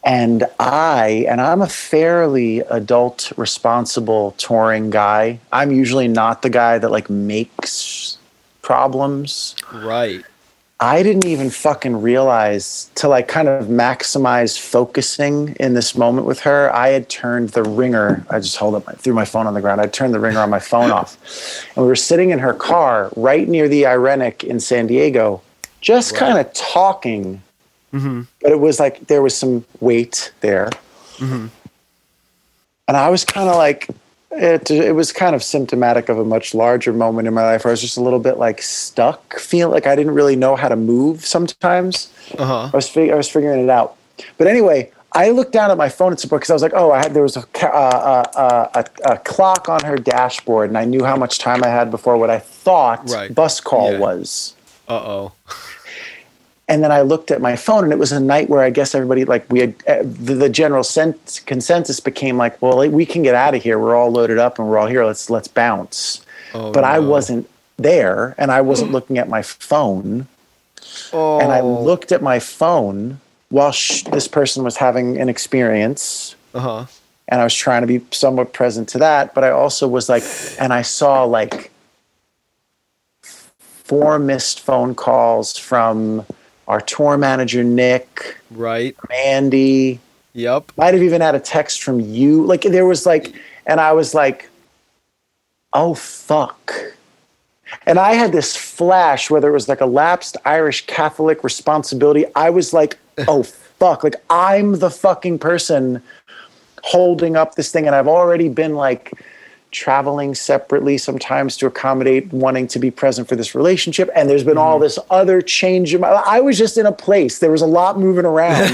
And I, and I'm a fairly adult, responsible touring guy. I'm usually not the guy that like makes problems. Right. I didn't even fucking realize till I kind of maximize focusing in this moment with her. I had turned the ringer. I just hold up, my, threw my phone on the ground. I turned the ringer on my phone off. And we were sitting in her car right near the Irenic in San Diego, just right. kind of talking. Mm-hmm. But it was like there was some weight there. Mm-hmm. And I was kind of like, It it was kind of symptomatic of a much larger moment in my life where I was just a little bit like stuck, feel like I didn't really know how to move sometimes. Uh-huh. I was fig- I was figuring it out. But anyway, I looked down at my phone at support because I was like, oh, I had there was a, uh, uh, a a clock on her dashboard, and I knew how much time I had before what I thought right. bus call yeah. was. Uh oh. And then I looked at my phone, and it was a night where I guess everybody, like, we had, uh, the, the general sense, consensus became like, well, we can get out of here. We're all loaded up, and we're all here. Let's let's bounce. Oh, but no. I wasn't there, and I wasn't looking at my phone. Oh. And I looked at my phone while sh- this person was having an experience. Uh-huh. And I was trying to be somewhat present to that, but I also was like, and I saw like four missed phone calls from our tour manager, Nick. Right. Andy. Yep. Might have even had a text from you. Like, there was like, and I was like, oh, fuck. And I had this flash, whether it was like a lapsed Irish Catholic responsibility. I was like, oh, fuck. Like, I'm the fucking person holding up this thing. And I've already been like traveling separately sometimes to accommodate wanting to be present for this relationship, and there's been all this other change in my, I was just in a place, there was a lot moving around.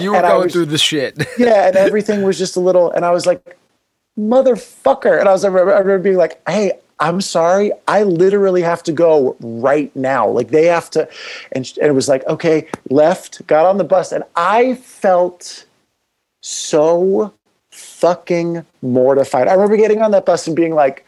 You were going was, through the shit. Yeah, and everything was just a little, and I was like, motherfucker. And I was I remember, I remember being like, hey, I'm sorry, I literally have to go right now, like they have to, and, and it was like, okay, left, got on the bus, and I felt so fucking mortified. I remember getting on that bus and being like,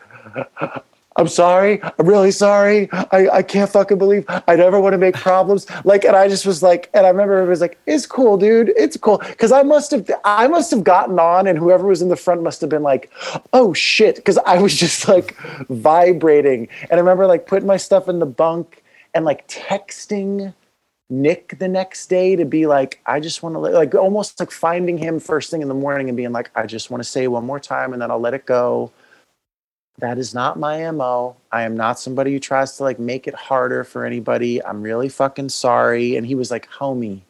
I'm sorry, I'm really sorry, I, I can't fucking believe, I never want to make problems, like, and I just was like, and I remember it was like, it's cool, dude, it's cool, because I must have I must have gotten on, and whoever was in the front must have been like, oh shit, because I was just like vibrating, and I remember like putting my stuff in the bunk and like texting Nick the next day to be like, I just want to, like, almost like finding him first thing in the morning and being like, I just want to say one more time and then I'll let it go. That is not my M O. I am not somebody who tries to like make it harder for anybody. I'm really fucking sorry. And he was like, homie,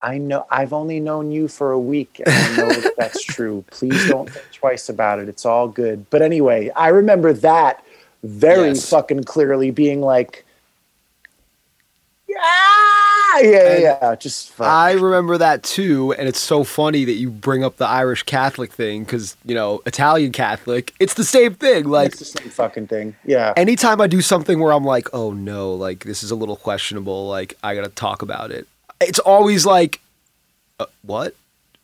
I know I've only known you for a week, and I know that that's true. Please don't think twice about it. It's all good. But anyway, I remember that very yes. fucking clearly being like, Ah, yeah, yeah, yeah, just fuck. I remember that too, and it's so funny that you bring up the Irish Catholic thing, because, you know, Italian Catholic, it's the same thing. Like, it's the same fucking thing, yeah. Anytime I do something where I'm like, oh no, like, this is a little questionable, like, I gotta talk about it. It's always like, uh, what?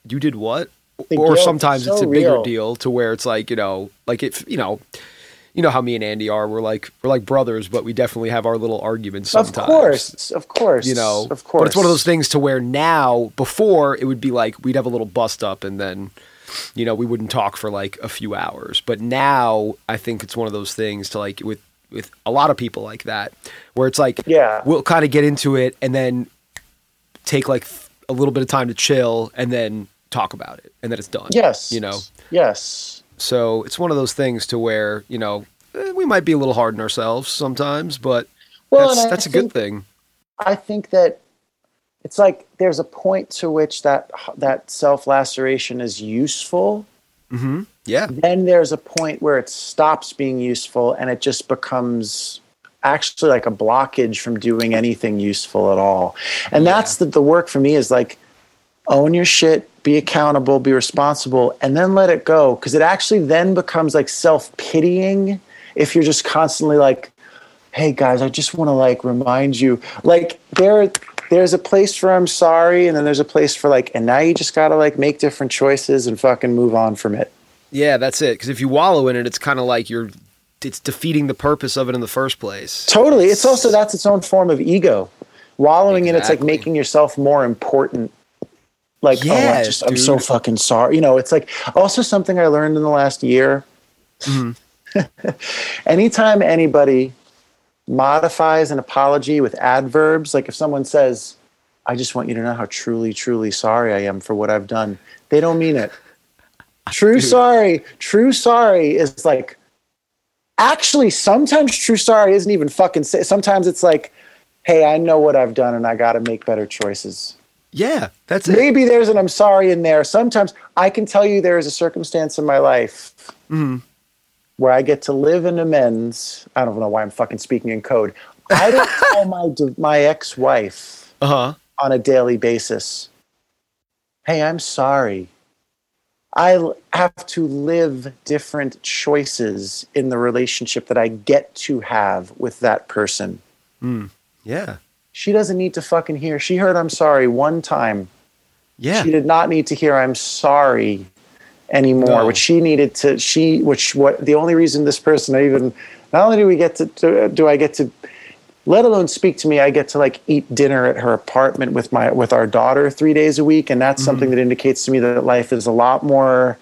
You did what? The or guilt, sometimes so it's a bigger real. deal to where it's like, you know, like, if, you know... You know how me and Andy are. We're like we're like brothers, but we definitely have our little arguments sometimes. Of course, of course, you know, of course. But it's one of those things to where now, before it would be like we'd have a little bust up, and then, you know, we wouldn't talk for like a few hours. But now I think it's one of those things to like with with a lot of people like that, where it's like, yeah, we'll kind of get into it and then take like a little bit of time to chill and then talk about it, and then it's done. Yes, you know, yes. So it's one of those things to where, you know, we might be a little hard on ourselves sometimes, but well, that's, that's a think, good thing. I think that it's like there's a point to which that that self-laceration is useful. Mm-hmm. Yeah. Then there's a point where it stops being useful and it just becomes actually like a blockage from doing anything useful at all. And yeah. that's the, the work for me is like, own your shit, be accountable, be responsible, and then let it go. Because it actually then becomes like self-pitying if you're just constantly like, hey guys, I just want to like remind you. Like there, there's a place for I'm sorry, and then there's a place for like, and now you just got to like make different choices and fucking move on from it. Yeah, that's it. Because if you wallow in it, it's kind of like you're, it's defeating the purpose of it in the first place. Totally. It's, it's also, that's its own form of ego. Wallowing exactly. in it's like making yourself more important. Like, yeah, oh, I just, I'm so fucking sorry. You know, it's like also something I learned in the last year. Mm-hmm. Anytime anybody modifies an apology with adverbs, like if someone says, I just want you to know how truly, truly sorry I am for what I've done, they don't mean it. True Dude. sorry. True sorry is like, actually, sometimes true sorry isn't even fucking, say, sometimes it's like, hey, I know what I've done and I got to make better choices. Yeah, that's it. Maybe there's an I'm sorry in there. Sometimes I can tell you there is a circumstance in my life mm. where I get to live in amends. I don't know why I'm fucking speaking in code. I don't tell my my ex-wife uh-huh. on a daily basis, hey, I'm sorry. I have to live different choices in the relationship that I get to have with that person. Mm. Yeah. She doesn't need to fucking hear. She heard I'm sorry one time. Yeah. She did not need to hear I'm sorry anymore. No. What she needed to, she, which, what, the only reason this person, I even, not only do we get to, to, do I get to, let alone speak to me, I get to like eat dinner at her apartment with my, with our daughter three days a week. And that's mm-hmm. something that indicates to me that life is a lot more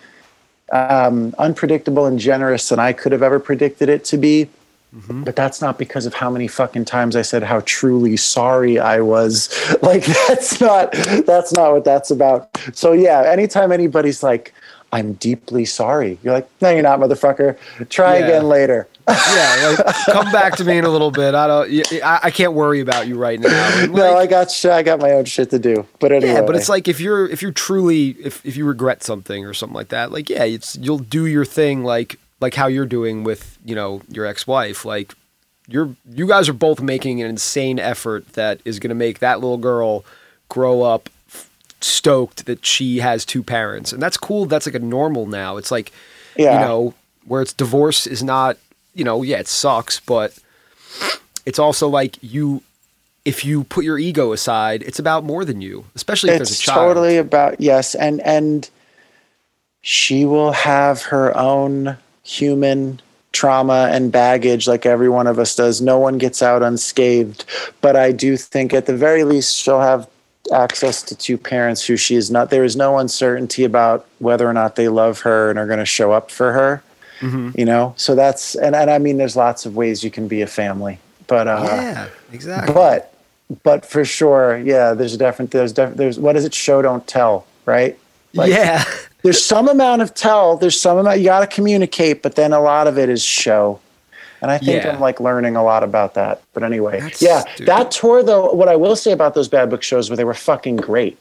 um, unpredictable and generous than I could have ever predicted it to be. Mm-hmm. But that's not because of how many fucking times I said how truly sorry I was. Like, that's not, that's not what that's about. So yeah, anytime anybody's like, I'm deeply sorry, you're like, no, you're not, motherfucker. Try yeah. again later. Yeah, like, come back to me in a little bit. I don't. I, I can't worry about you right now. Like, no, I got. I got my own shit to do. But anyway, yeah. But it's like if you're if you're truly if, if you regret something or something like that, like yeah, it's you'll do your thing like like how you're doing with, you know, your ex-wife. Like you're you guys are both making an insane effort that is going to make that little girl grow up stoked that she has two parents, and that's cool. That's like a normal now. It's like yeah. you know, where it's divorce is not. You know, yeah, it sucks, but it's also like you, if you put your ego aside, it's about more than you, especially if it's there's a child. It's totally about, yes. And, and she will have her own human trauma and baggage like every one of us does. No one gets out unscathed. But I do think at the very least she'll have access to two parents who she is not. There is no uncertainty about whether or not they love her and are going to show up for her. Mm-hmm. You know, so that's, and, and I mean, there's lots of ways you can be a family, but, uh, yeah, exactly. But, but for sure. Yeah. There's a different, there's, def, there's, what is it? Show, don't tell. Right. Like, yeah. There's some amount of tell, there's some amount, you got to communicate, but then a lot of it is show. And I think yeah. I'm like learning a lot about that, but anyway, that's, yeah, dude. That tour though, what I will say about those Bad Book shows were, they were fucking great.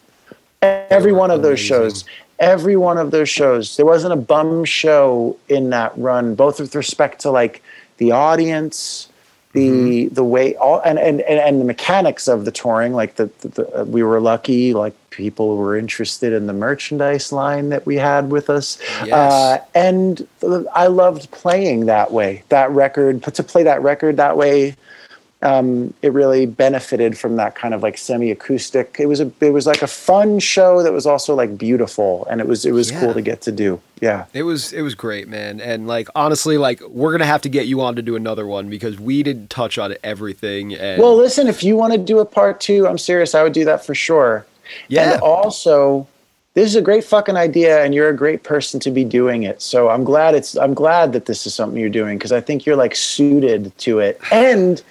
Every one of those shows. Every one of those shows, there wasn't a bum show in that run, both with respect to like the audience, the mm-hmm. the way all and, and, and the mechanics of the touring. Like the, the, the we were lucky, like people were interested in the merchandise line that we had with us. Yes. Uh, and I loved playing that way. That record, to play that record that way. Um, it really benefited from that kind of like semi-acoustic. It was a, it was like a fun show that was also like beautiful, and it was, it was yeah. cool to get to do. Yeah, it was, it was great, man. And like honestly, like we're gonna have to get you on to do another one because we didn't touch on everything. And well, listen, if you want to do a part two, I'm serious, I would do that for sure. Yeah. And also, this is a great fucking idea, and you're a great person to be doing it. So I'm glad it's, I'm glad that this is something you're doing because I think you're like suited to it and.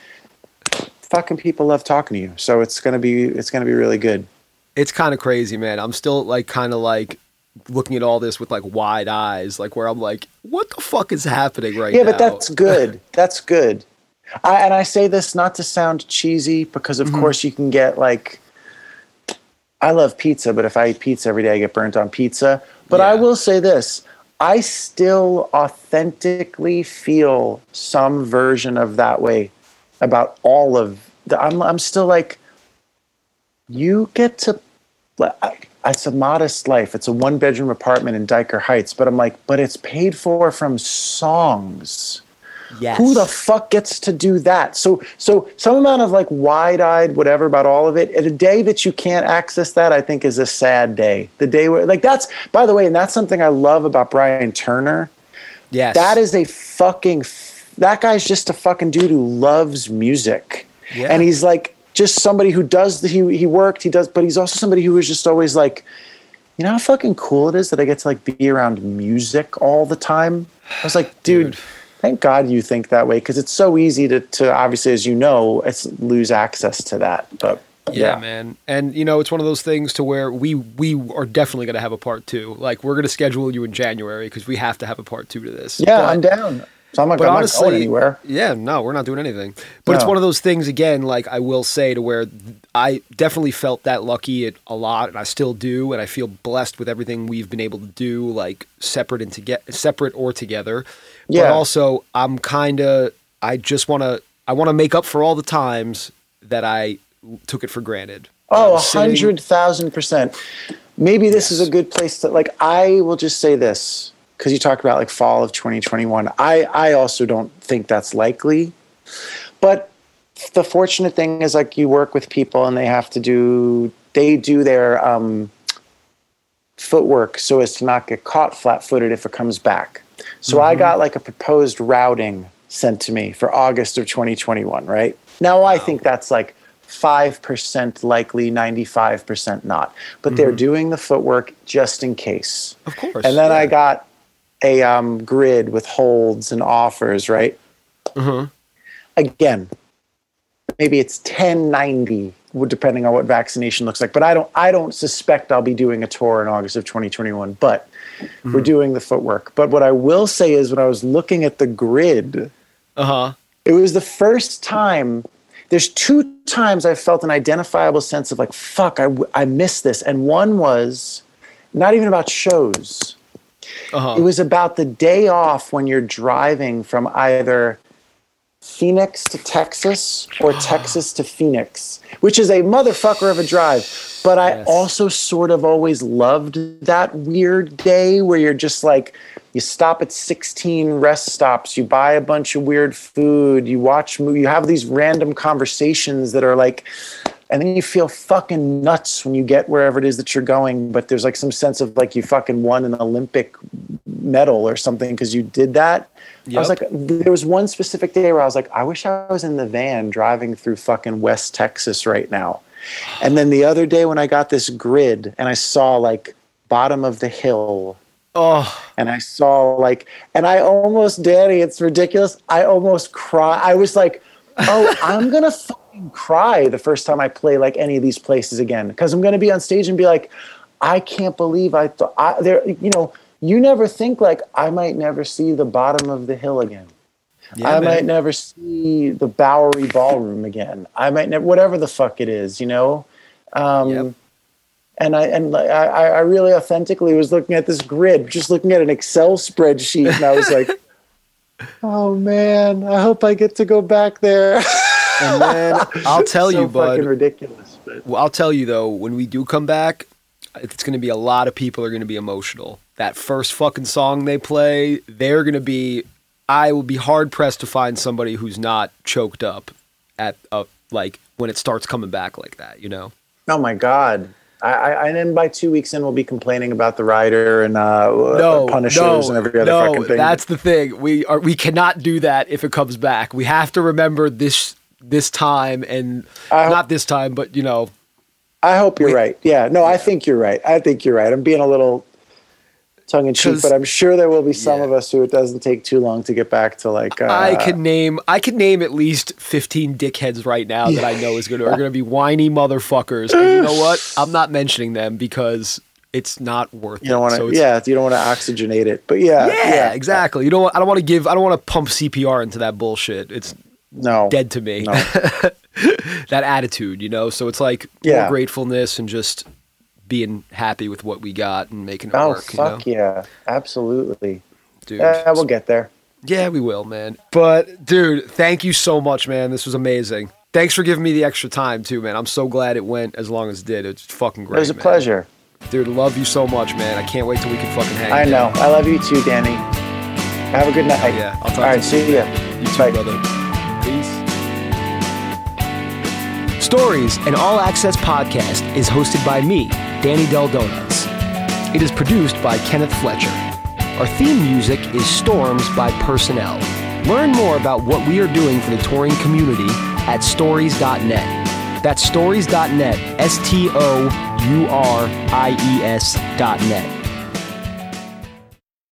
Fucking people love talking to you, so it's gonna be it's gonna be really good. It's kind of crazy, man. I'm still like kind of like looking at all this with like wide eyes, like where I'm like, what the fuck is happening right yeah, now? Yeah, but that's good. That's good. I, and I say this not to sound cheesy, because of mm-hmm. course you can get like, I love pizza, but if I eat pizza every day, I get burnt on pizza. But yeah. I will say this. I still authentically feel some version of that way. About all of the, I'm, I'm still like, you get to, it's a modest life. It's a one bedroom apartment in Diker Heights, but I'm like, but it's paid for from songs. Yes. Who the fuck gets to do that? So, so some amount of like wide eyed, whatever about all of it. And a day that you can't access that, I think is a sad day. The day where like that's, by the way, and that's something I love about Brian Turner. Yes. That is a fucking That guy's just a fucking dude who loves music. Yeah. And he's like just somebody who does the, he, he worked, he does, but he's also somebody who is just always like, you know how fucking cool it is that I get to like be around music all the time? I was like, dude, dude. Thank God you think that way. Cause it's so easy to, to obviously, as you know, it's lose access to that, but. Yeah, yeah, man. And, you know, it's one of those things to where we we are definitely going to have a part two. Like, we're going to schedule you in January because we have to have a part two to this. Yeah, but I'm down. So I'm not, but I'm honestly, not going anywhere. Yeah, no, we're not doing anything. But no. It's one of those things, again, like I will say to where I definitely felt that lucky it, a lot, and I still do, and I feel blessed with everything we've been able to do, like separate and to get, separate or together. Yeah. But also, I'm kind of, I just want to, I want to make up for all the times that I took it for granted. Oh, one hundred thousand percent. Maybe this yes. is a good place to, like, I will just say this. Because you talked about like fall of twenty twenty-one. I, I also don't think that's likely. But the fortunate thing is, like, you work with people and they have to do, they do their um, footwork so as to not get caught flat-footed if it comes back. So mm-hmm. I got like a proposed routing sent to me for August of twenty twenty-one, right? Now wow. I think that's like five percent likely, ninety-five percent not. But mm-hmm. they're doing the footwork just in case. Of course. And then yeah. I got a um, grid with holds and offers, right? Mm-hmm. Again, maybe it's ten ninety, depending on what vaccination looks like. But I don't I don't suspect I'll be doing a tour in August of twenty twenty-one, but mm-hmm. we're doing the footwork. But what I will say is, when I was looking at the grid, uh-huh. it was the first time, there's two times I felt an identifiable sense of like, fuck, I, I missed this. And one was not even about shows. Uh-huh. It was about the day off when you're driving from either Phoenix to Texas or Texas to Phoenix, which is a motherfucker of a drive. But I yes. also sort of always loved that weird day where you're just like, you stop at sixteen rest stops, you buy a bunch of weird food, you watch movies, you have these random conversations that are like, and then you feel fucking nuts when you get wherever it is that you're going. But there's like some sense of like you fucking won an Olympic medal or something because you did that. Yep. I was like, there was one specific day where I was like, I wish I was in the van driving through fucking West Texas right now. And then the other day when I got this grid and I saw like bottom of the hill. Oh, and I saw like, and I almost, Danny, it's ridiculous. I almost cried. I was like, oh, I'm going to fucking cry the first time I play like any of these places again. Because I'm going to be on stage and be like, I can't believe I thought, I, there, you know, you never think like, I might never see the bottom of the hill again. Yeah, I man. might never see the Bowery Ballroom again. I might never, whatever the fuck it is, you know? Um, yep. And I and I, I really authentically was looking at this grid, just looking at an Excel spreadsheet. And I was like, oh man, I hope I get to go back there. And then I'll tell so you, bud. Fucking ridiculous. But. Well, I'll tell you though, when we do come back, it's going to be a lot of people are going to be emotional. That first fucking song they play, they're going to be, I will be hard pressed to find somebody who's not choked up at uh, like when it starts coming back like that, you know? Oh my God. I, I and then by two weeks in, we'll be complaining about the rider and uh, no, Punishers no, and every other no, fucking thing. That's the thing. We are we cannot do that if it comes back. We have to remember this this time and I, not this time, but you know. I hope you're we, right. Yeah, no, yeah. I think you're right. I think you're right. I'm being a little tongue in cheek, but I'm sure there will be some yeah. of us who it doesn't take too long to get back to like. Uh, I can name I can name at least fifteen dickheads right now yeah. that I know is gonna are gonna be whiny motherfuckers. And you know what? I'm not mentioning them because it's not worth you don't it. Wanna, so yeah, you don't want to oxygenate it, but yeah, yeah, yeah. exactly. You don't. Want, I don't want to give. I don't want to pump C P R into that bullshit. It's no dead to me. No. That attitude, you know. So it's like yeah. more gratefulness and just. Being happy with what we got and making it oh, work. Oh, fuck you know? yeah. Absolutely. Dude. Yeah, we'll get there. Yeah, we will, man. But, dude, thank you so much, man. This was amazing. Thanks for giving me the extra time, too, man. I'm so glad it went as long as it did. It's fucking great, It was a man. pleasure. Dude, love you so much, man. I can't wait till we can fucking hang out. I know. Down. I love you, too, Danny. Have a good night. Oh, yeah. I'll talk All to right, you see you. You too, Bye. brother. Peace. Stories, an all-access podcast, is hosted by me, Danny Del Donuts. It is produced by Kenneth Fletcher. Our theme music is Storms by Personnel. Learn more about what we are doing for the touring community at stories dot net. That's stories dot net, S T O U R I E S dot net.